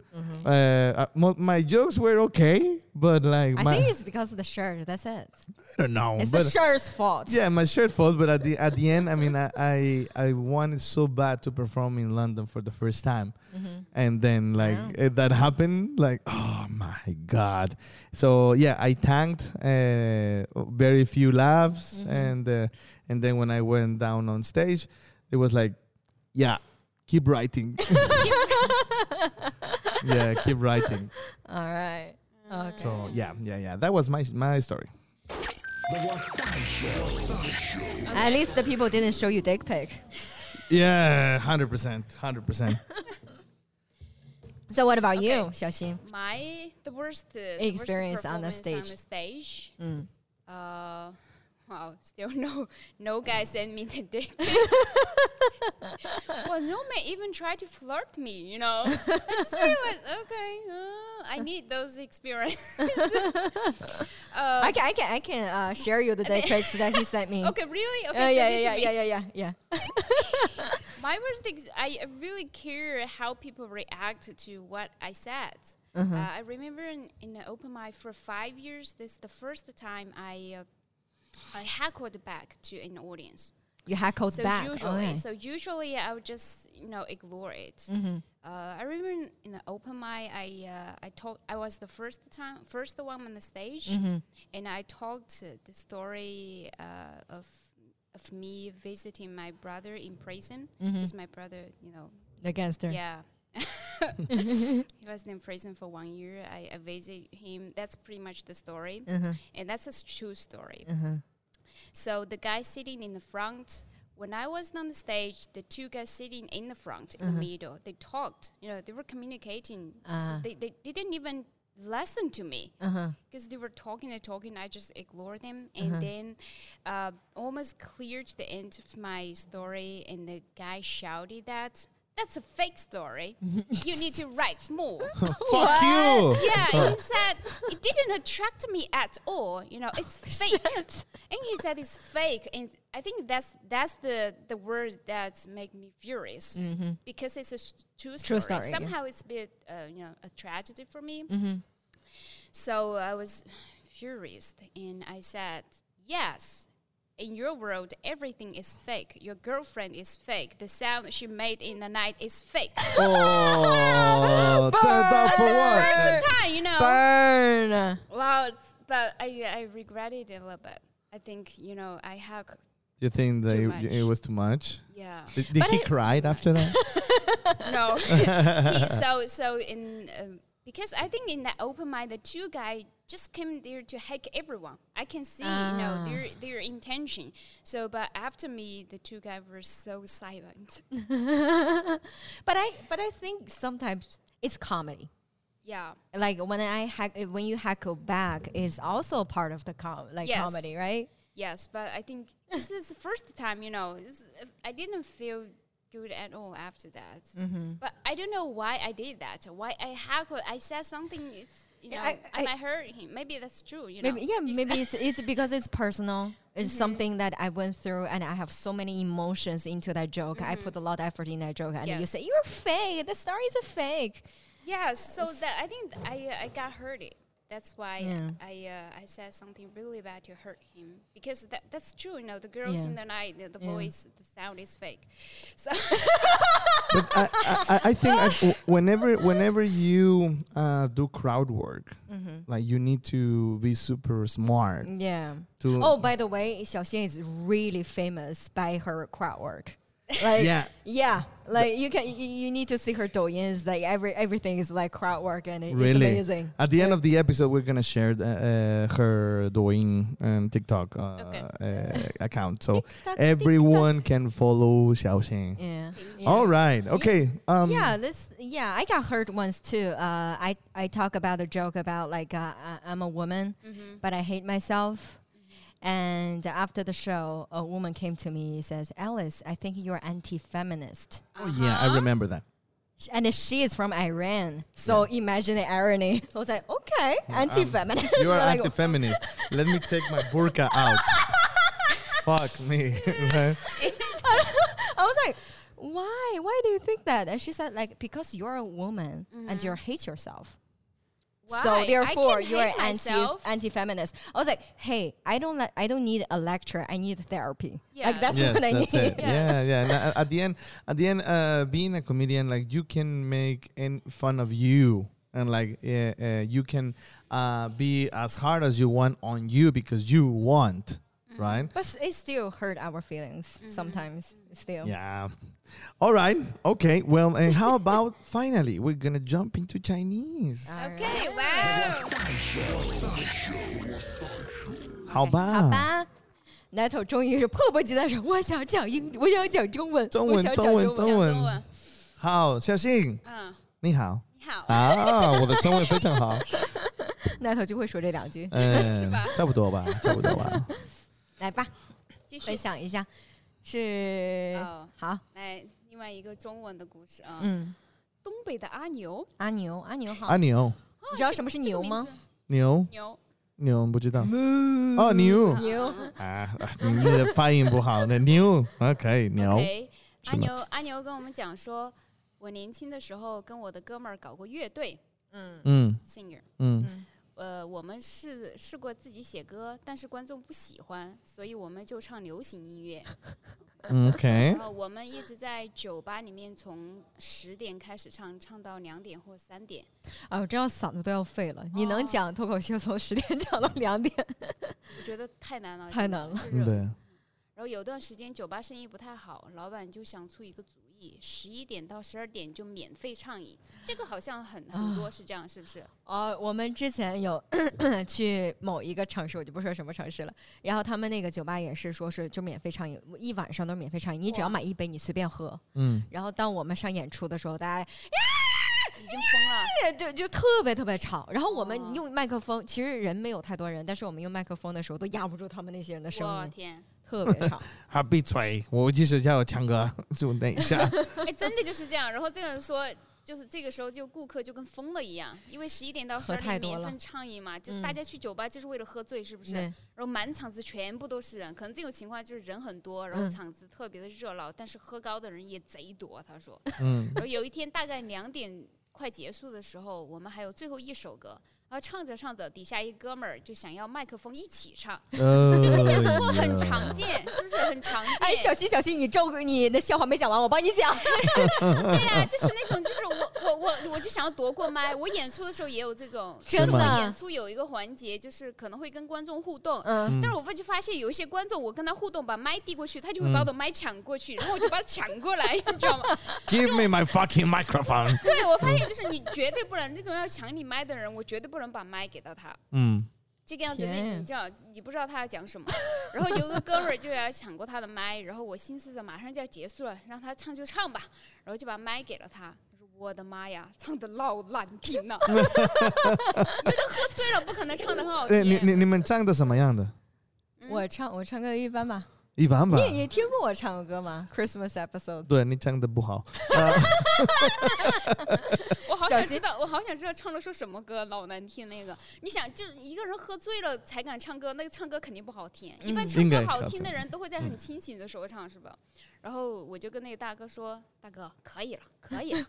My jokes were okay. But like, I think it's because of the shirt. That's it. I don't know. It's the shirt's fault. Yeah, my shirt fault. But at the end, I mean, I wanted so bad to perform in London for the first time, and then like that happened. Like, oh my god. So yeah, I tanked. Very few laughs, and then when I went down on stage, it was like, yeah, keep writing. Yeah, keep writing. All right. Okay. So yeah. That was my story. At least the people didn't show you dick pic. Yeah, 100%. So what about you, Xiaoxin? The worst experience on the stage. Wow, still no guy sent me the dick. Well, no man even tried to flirt me, you know. That's true. Okay, I need those experiences. I can share you the dick pics that he sent me. Okay, really? Okay, send it to me. Yeah. My worst thing is I really care how people react to what I said. Uh-huh. I remember in the open mic for 5 years, this is the first time I heckled back to an audience. You heckled back? So usually I would just, ignore it. Mm-hmm. I remember in the open mic, I was the first one on the stage, mm-hmm. and I told the story of me visiting my brother in prison. Mm-hmm. Because my brother, the gangster. Yeah. He was in prison for 1 year. I visited him. That's pretty much the story. Uh-huh. And that's a true story. Uh-huh. So the guy sitting in the front, when I was on the stage, the two guys sitting in the front, in the middle, they talked. They were communicating. Uh-huh. They didn't even listen to me. Because they were talking and talking. I just ignored them. And then almost clear to the end of my story, and the guy shouted that, "That's a fake story. You need to write more." Fuck you! Yeah, he said, "It didn't attract me at all. It's fake." Shit. And he said it's fake. And I think that's the word that made me furious. Mm-hmm. Because it's a true story. Somehow it's a bit, a tragedy for me. Mm-hmm. So I was furious. And I said, yes. In your world, everything is fake. Your girlfriend is fake. The sound she made in the night is fake. Oh, turn down for what? First time, Burn. Well, but I regretted it a little bit. I think, I have. You think that it was too much? Yeah. Did he cry after that? No. Because I think in that open mic, the two guys just came there to hack everyone. I can see, their intention. So, but after me, the two guys were so silent. But I think sometimes it's comedy. Yeah. Like when you heckle back is also part of the comedy, right? Yes, but I think this is the first time, I didn't feel good at all after that. Mm-hmm. But I don't know why I did that. Why I heckled? I said something. I hurt him. Maybe that's true. Maybe it's because it's personal. It's something that I went through, and I have so many emotions into that joke. Mm-hmm. I put a lot of effort in that joke, and you say you're fake. The stories are fake. Yeah. So that I think I got hurted. That's why I said something really bad to hurt him, because that's true. The girls in the night, the voice, the sound is fake. So but I think whenever you do crowd work, like you need to be super smart. Yeah. Oh, by the way, Xiaoxian is really famous by her crowd work. Like, yeah. Like you need to see her douyins. Like everything is like crowd work, and it's amazing. At the end of the episode, we're gonna share her douyin and TikTok account, so everyone can follow Xiaoxian. Yeah. All right. Okay. I got hurt once too. I talk about a joke about like I'm a woman, but I hate myself. And after the show, a woman came to me and says, "Alice, I think you're anti-feminist." Oh, yeah, I remember that. And she is from Iran. So imagine the irony. I was like, okay, anti-feminist. You're anti-feminist. Let me take my burqa out. Fuck me. I was like, why? Why do you think that? And she said, like, because you're a woman and you hate yourself. Why? So therefore, you're anti-feminist. I was like, hey, I don't need a lecture. I need therapy. Yeah. Like that's what I need. Yeah. And at the end, being a comedian, like you can make fun of you, and like you can be as hard as you want on you because you want. Right, but it still hurt our feelings sometimes. Still, yeah. All right, okay. Well, and how about finally? We're gonna jump into Chinese. Okay, wow. How about? Nato 终于是迫不及待说，我想讲我想讲中文，我想讲中文。好，小新。你好。你好。啊，我的中文非常好。Nato 就会说这两句，是吧？差不多吧。来吧，继续分享一下，好，来另外一个中文的故事啊。东北的阿牛，好。阿牛，你知道什么是牛吗？牛，不知道。哦，牛。你的发音不好，那牛。OK， 牛。阿牛跟我们讲说，我年轻的时候跟我的哥们儿搞过乐队，singer，我们试过自己写歌，但是观众不喜欢，所以我们就唱流行音乐。OK， 我们一直在酒吧里面从10点开始唱到2点或3点。啊，我这样嗓子都要废了。你能讲脱口秀从10点讲到2点？我觉得太难了，太难了。对。然后有段时间酒吧生意不太好，老板就想出一个主意，11点到12点就免费畅饮。这个好像很多是这样，是不是？哦，我们之前有去某一个城市，我就不说什么城市了。然后他们那个酒吧也是说是就免费畅饮，一晚上都免费畅饮，你只要买一杯，你随便喝。然后当我们上演出的时候，大家已经疯了，对，就特别特别吵。然后我们用麦克风，其实人没有太多人，但是我们用麦克风的时候都压不住他们那些人的声音。我天！特别吵，他闭嘴！我就是叫强哥，就等一下。哎，真的就是这样。然后这个人说，就是这个时候就顾客就跟疯了一样，因为11点到12点免费畅饮嘛，就大家去酒吧就是为了喝醉，是不是？然后满场子全部都是人，可能这种情况就是人很多，然后场子特别的热闹，但是喝高的人也贼多。他说，然后有一天大概2点快结束的时候，我们还有最后一首歌。然后唱着唱着，底下一哥们儿就想要麦克风一起唱，就这样子很常见，是不是很常见？哎，小西小西，你的笑话没讲完，我帮你讲。对啦，就是那种，就是我就想要夺过麦。我演出的时候也有这种，真的。演出有一个环节就是可能会跟观众互动，但是我就发现有一些观众，我跟他互动，把麦递过去，他就会把我的麦抢过去，然后我就把他抢过来，你知道吗 ？Give me my fucking microphone。对，我发现就是你绝对不能那种要抢你麦的人，我绝对不能把麦给到他，这个样子，你不知道他要讲什么，然后有个哥们儿就要抢过他的麦，然后我心思着马上就要结束了，让他唱就唱吧，然后就把麦给了他。我的妈呀，唱的老难听了，觉得喝醉了不可能唱的很好听。你们唱的什么样的？我唱歌一般吧。一般吧。你也听过我唱的歌吗 ？Christmas episode。对，你唱的不好。我好想知道唱了首什么歌，老难听那个。你想，就是一个人喝醉了才敢唱歌，那个唱歌肯定不好听。一般唱歌好听的人都会在很清醒的时候唱，是吧？然后我就跟那个大哥说：“大哥，可以了，可以了。”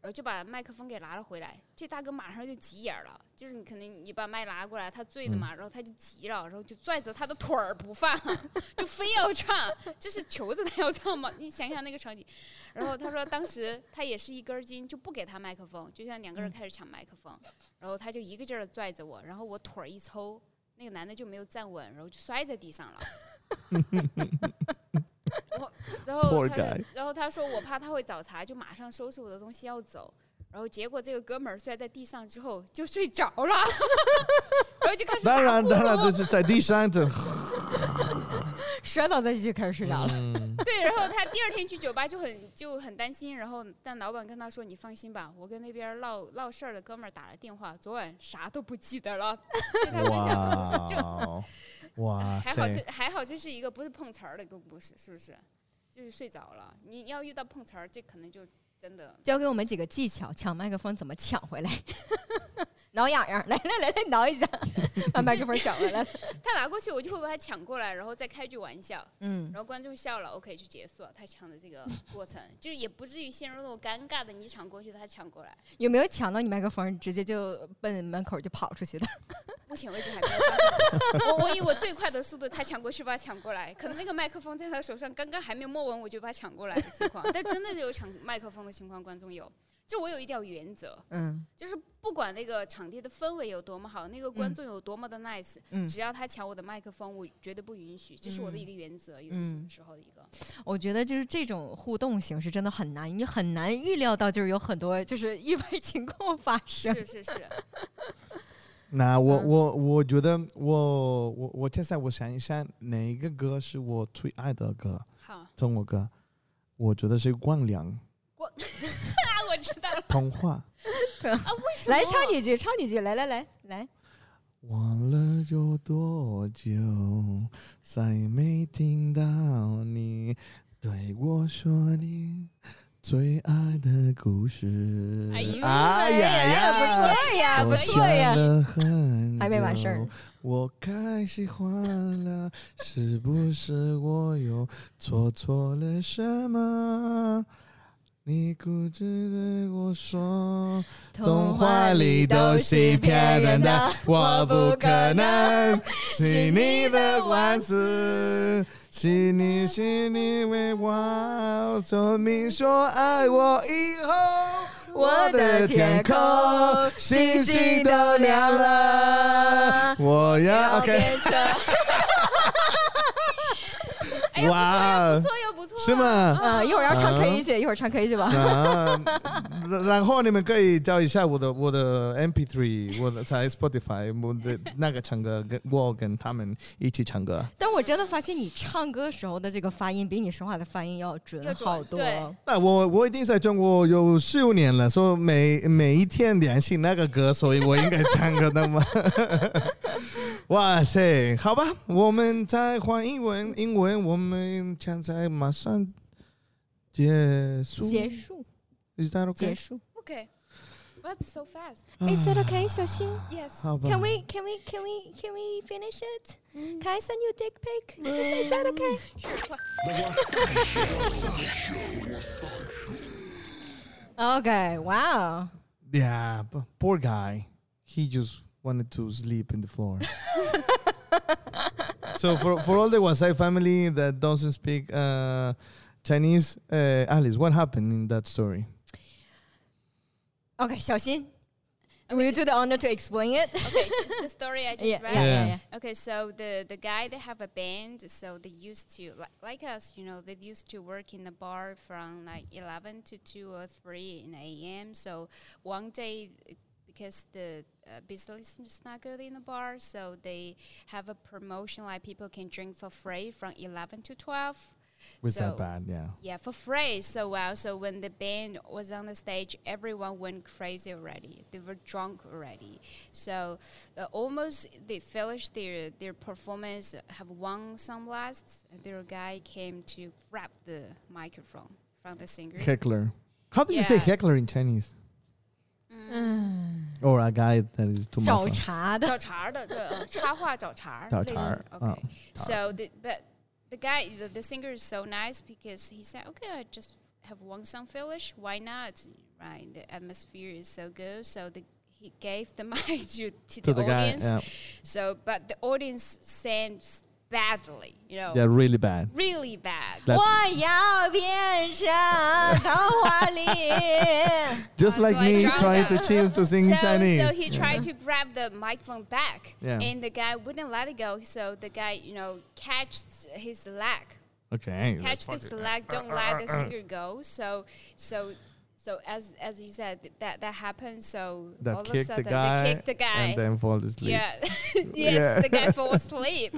然后就把麦克风给拿了回来，这大哥马上就急眼了，就是你肯定你把麦拿过来，他醉的嘛，然后他就急了，然后就拽着他的腿儿不放，就非要唱，就是求着他要唱嘛。你想想那个场景，然后他说当时他也是一根筋，就不给他麦克风，就像2个人开始抢麦克风，然后他就一个劲儿拽着我，然后我腿儿一抽，那个男的就没有站稳，然后就摔在地上了。然后他说我怕他会找茬，就马上收拾我的东西要走，然后结果这个哥们儿摔在地上之后就睡着了，然后就开始当然就是在地上的摔倒在一起开始睡着了。对，然后他第2天去酒吧就很担心，然后但老板跟他说你放心吧，我跟那边闹事儿的哥们儿打了电话，昨晚啥都不记得了，对他分享故事就。哇塞，还好，这是一个不是碰瓷儿的一个故事，是不是？就是睡着了。你要遇到碰瓷儿，这可能就真的。教给我们几个技巧，抢麦克风怎么抢回来？挠痒痒，来，挠一下，把麦克风抢回来。他拿过去，我就会把他抢过来，然后再开句玩笑，然后观众笑了 ，OK 就结束了。他抢的这个过程，就也不至于陷入那种尴尬的，你抢过去，他抢过来。有没有抢到你麦克风，直接就奔门口就跑出去的？目前为止还没有。我以我最快的速度，他抢过去把他抢过来，可能那个麦克风在他手上刚刚还没有摸完，我就把他抢过来的情况。但真的有抢麦克风的情况，观众有。就我有一条原则，就是不管那个场地的氛围有多么好，那个观众有多么的 nice，只要他抢我的麦克风，我绝对不允许，这是我的一个原则。有时候的一个，我觉得就是这种互动形式真的很难，你很难预料到就是有很多就是意外情况发生。是。那我觉得我现在我想一想，哪一个歌是我最爱的歌？好，中国歌，我觉得是光良。我知道了，童话啊，为什么？来唱几句，来。忘了有多久再没听到你对我说你最爱的故事。哎呀，哎呀，不错呀，不错呀！还没完事儿。我该喜欢了，是不是我又做错了什么？你固执对我说，童话里都是骗人的，我不可能是你的王子，是你为我证明说爱我以后，我的天空星星都亮了，我要变成。哇，不错又不错，是吗？一会儿要唱 K 一去，一会儿唱 K 一去吧。然后你们可以找一下我的 MP3， 我的在 Spotify， 我的那个唱歌，我跟他们一起唱歌。但我真的发现你唱歌时候的这个发音比你说话的发音要准好多。那我已经在中国有15年了，所以每一天联系那个歌，所以我应该唱歌的嘛。哇塞，好吧，我们再换英文，我们现在马上结束 Is that okay? 结束 Okay But so fast Is it okay, Xiaoxin? Yes Can we finish it? Can I send you a dick pic? Is that okay? Okay, wow. Yeah, poor guy. He just wanted to sleep in the floor. So for all the Wasai family that doesn't speak Chinese, Alice, what happened in that story? Okay, Xiaoxin, will you do the honor to explain it? Okay, the story I just read. Yeah. Okay, so the guy, they have a band, so they used to, like us, you know, they used to work in the bar from like 11 to 2 or 3 in a.m. So one day, because the business is not good in the bar, so they have a promotion like people can drink for free from 11 to 12. Was so that bad? Yeah. Yeah, for free. So wow. So when the band was on the stage, everyone went crazy already. They were drunk already. So almost they finished their performance, have won some last. Their guy came to grab the microphone from the singer. Heckler. How do you say heckler in Chinese? Or a guy that is too much. 找茬的，对，插话找茬。Okay. So the guy, the singer is so nice because he said, "Okay, I just have won some Philish. Why not? Right? The atmosphere is so good." So he gave the mic to the audience. Guy, yeah. So, but the audience sang badly, you know. Yeah, really bad. Really bad. Just like me trying to chill to sing in Chinese. So he tried to grab the microphone back, and the guy wouldn't let it go. So the guy, you know, catched his leg. Okay. Catch this leg. Don't let the singer go. So as you said, that happened. So that all of a sudden they kicked the guy and then fall asleep. Yeah, the guy falls asleep,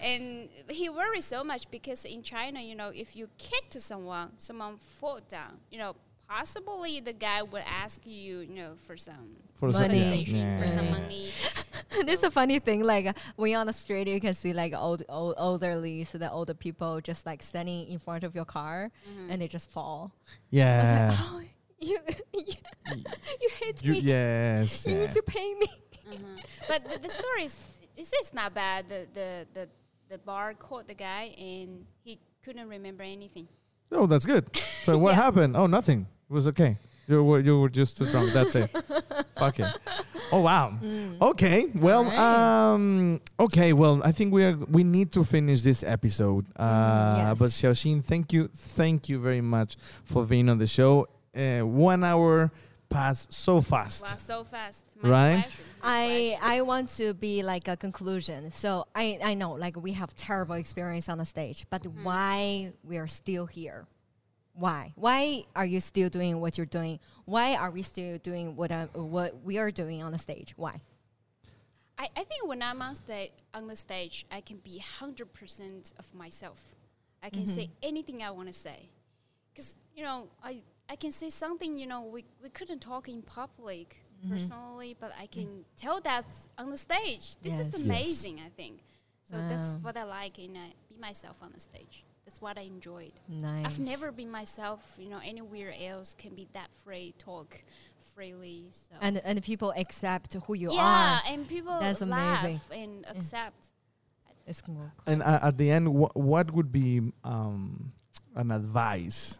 and he worries so much because in China, you know, if you kick to someone fall down. You know, possibly the guy would ask you, you know, for some compensation, for some money. So this is a funny thing. Like when you're on the street, you can see like elderly, so the older people just like standing in front of your car, and they just fall. Yeah. I was like, you hate me. Yes. You need to pay me. But the story is not bad. The bar caught the guy and he couldn't remember anything. Oh, that's good. So what happened? Oh, nothing. It was okay. You were just too drunk. That's it. Fuck it. Oh wow. Okay. Well. Right. Okay. Well, I think we need to finish this episode. Yes. But Xiaoxin, thank you very much for being on the show. 1 hour passed so fast. Wow, so fast. My right. Pleasure. I want to be like a conclusion. So I know like we have terrible experience on the stage, but why we are still here? Why are you still doing what you're doing? Why are we still doing what we are doing on the stage? Why? I think when I'm on the stage, I can be 100% of myself. I can say anything I want to say. Because, you know, I can say something, you know, we couldn't talk in public personally, but I can tell that on the stage. This is amazing, I think. So that's what I like, and I be myself on the stage. That's what I enjoyed. Nice. I've never been myself, you know, anywhere else can be that free, talk freely. So. And people accept who you are. Yeah, and people laugh and accept. It's cool. And at the end, what would be an advice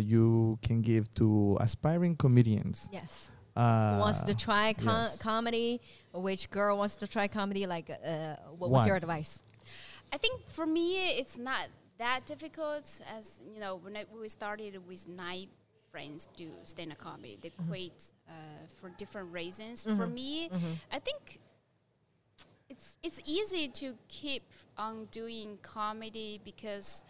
you can give to aspiring comedians? Yes. Who wants to try comedy? Which girl wants to try comedy? Like, what was your advice? I think for me, it's not that difficult. As you know, when we started with 9 friends do stand-up comedy, they quit for different reasons. For me, I think it's easy to keep on doing comedy because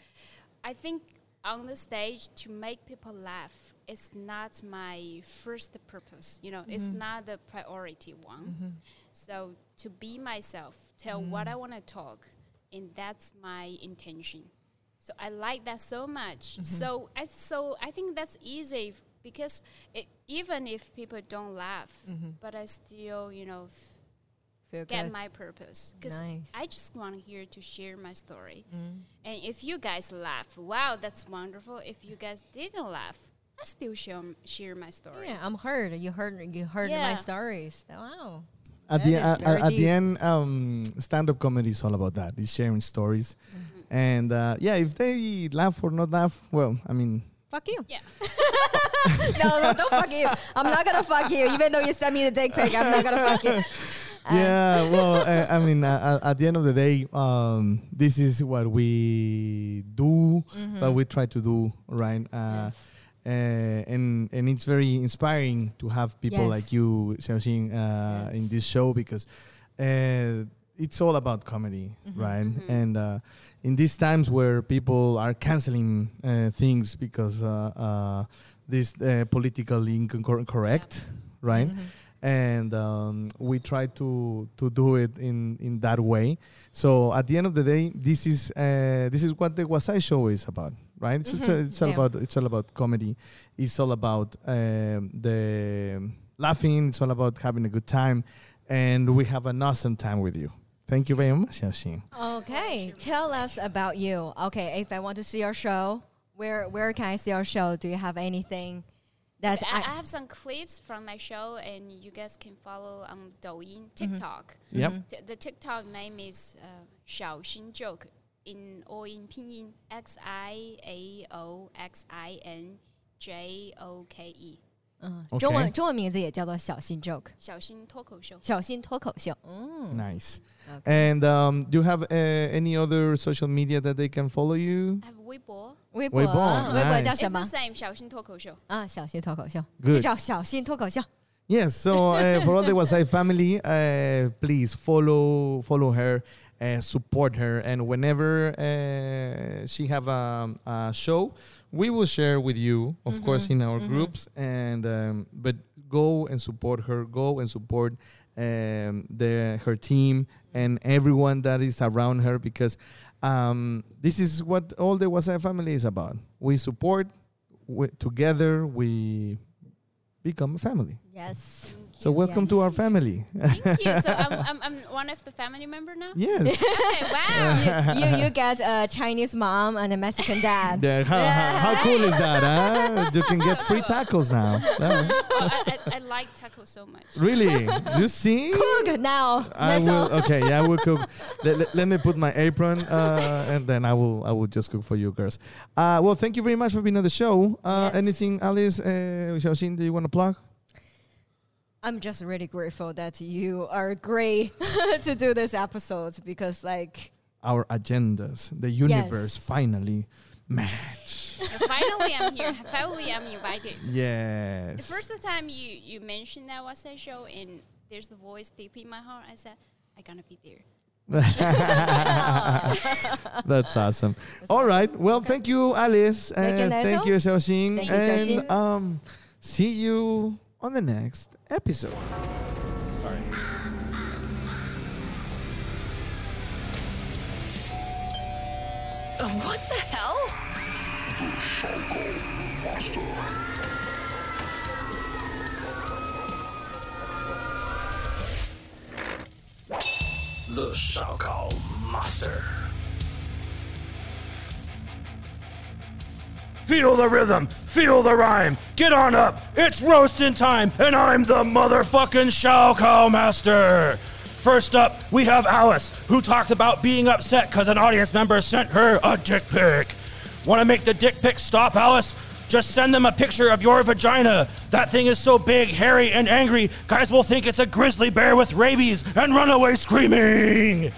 I think on the stage to make people laugh is not my first purpose. You know, it's not the priority one. So to be myself, tell what I want to talk. And that's my intention. So I like that so much. So I think that's easy because even if people don't laugh, but I still, you know, get my purpose. Because I just want here to share my story. And if you guys laugh, wow, that's wonderful. If you guys didn't laugh, I still share my story. Yeah, I'm heard. You heard my stories. Wow. At the end, stand-up comedy is all about that. It's sharing stories. And, yeah, if they laugh or not laugh, well, I mean... Fuck you. Yeah. No, don't fuck you. I'm not going to fuck you. Even though you sent me the dick pic, I'm not going to fuck you. Yeah, well, I mean, at the end of the day, this is what we do, but we try to do, right? And it's very inspiring to have people like you, Xiaoxin, in this show because it's all about comedy, right? And in these times where people are canceling things because this politically incorrect, right? And we try to do it in that way. So at the end of the day, this is what the Wasai Show is about. Right, it's all about comedy. It's all about the laughing. It's all about having a good time, and we have an awesome time with you. Thank you very much, Xiaoxin. Okay, tell us about you. Okay, if I want to see your show, where can I see your show? Do you have anything? I have some clips from my show, and you guys can follow on Douyin, TikTok. The TikTok name is Xiaoxin Joke. In pinyin, XIAOXINJOKE。 中文名字也叫做小心 joke。 小心脱口秀。 小心脱口秀。 Nice. Okay. And do you have any other social media that they can follow you? I have Weibo. Weibo叫什么？ It's the same, 小心脱口秀。 小心脱口秀。 Good. 就叫小心脱口秀。 Yes, so for all the Wasai family, please follow her, support her, and whenever she have a show, we will share with you, of course, in our groups. And but go and support her, go and support her team and everyone that is around her because this is what all the Wasai family is about. We support together. We become a family. Yes. So welcome to our family. Thank you. So I'm one of the family member now? Yes. Okay, wow. You get a Chinese mom and a Mexican dad. Yeah, how cool is that, huh? You can get free tacos now. I like tacos so much. Really? You see? Cook now. I will cook. Let me put my apron and then I will just cook for you girls. Well, thank you very much for being on the show. Anything, Alice, Xiaoxin, do you want to plug? I'm just really grateful that you are great to do this episode because, like, our agendas, the universe finally match. Finally, I'm here. Finally, I'm invited. Yes. The first time you mentioned that Wasai show, and there's the voice deep in my heart. I said, I gotta be there. That's awesome. All right. Well, thank you, Alice. Thank you, Xiaoxin. And see you on the next episode. Sorry. What the hell? The Shao Kao Monster. Feel the rhythm, feel the rhyme, get on up, it's roasting time, and I'm the motherfucking Shao Kao Master! First up, we have Alice, who talked about being upset because an audience member sent her a dick pic. Wanna make the dick pic stop, Alice? Just send them a picture of your vagina. That thing is so big, hairy, and angry, guys will think it's a grizzly bear with rabies and run away screaming.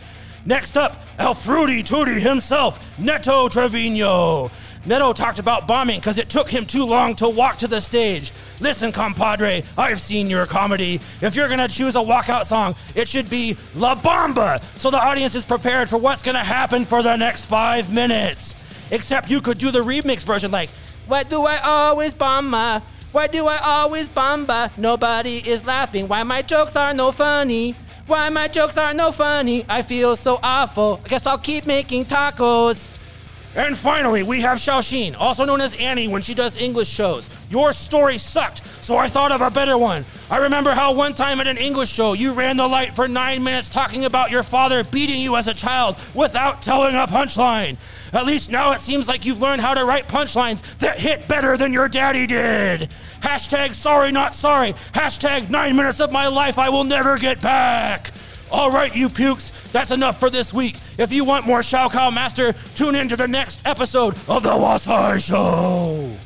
Next up, El Fruity Tooty himself, Neto Trevino. Neto talked about bombing because it took him too long to walk to the stage. Listen, compadre, I've seen your comedy. If you're gonna choose a walkout song, it should be La Bamba, so the audience is prepared for what's gonna happen for the next 5 minutes. Except you could do the remix version like, why do I always bomba? Why do I always bomba? Nobody is laughing. Why my jokes are no funny? Why my jokes are no funny? I feel so awful. I guess I'll keep making tacos. And finally, we have Xiaoxin, also known as Annie when she does English shows. Your story sucked, so I thought of a better one. I remember how one time at an English show, you ran the light for 9 minutes talking about your father beating you as a child without telling a punchline. At least now it seems like you've learned how to write punchlines that hit better than your daddy did. Hashtag sorry not sorry. Hashtag 9 minutes of my life I will never get back. All right, you pukes, that's enough for this week. If you want more Shao Kao Master, tune in to the next episode of The Wasai Show.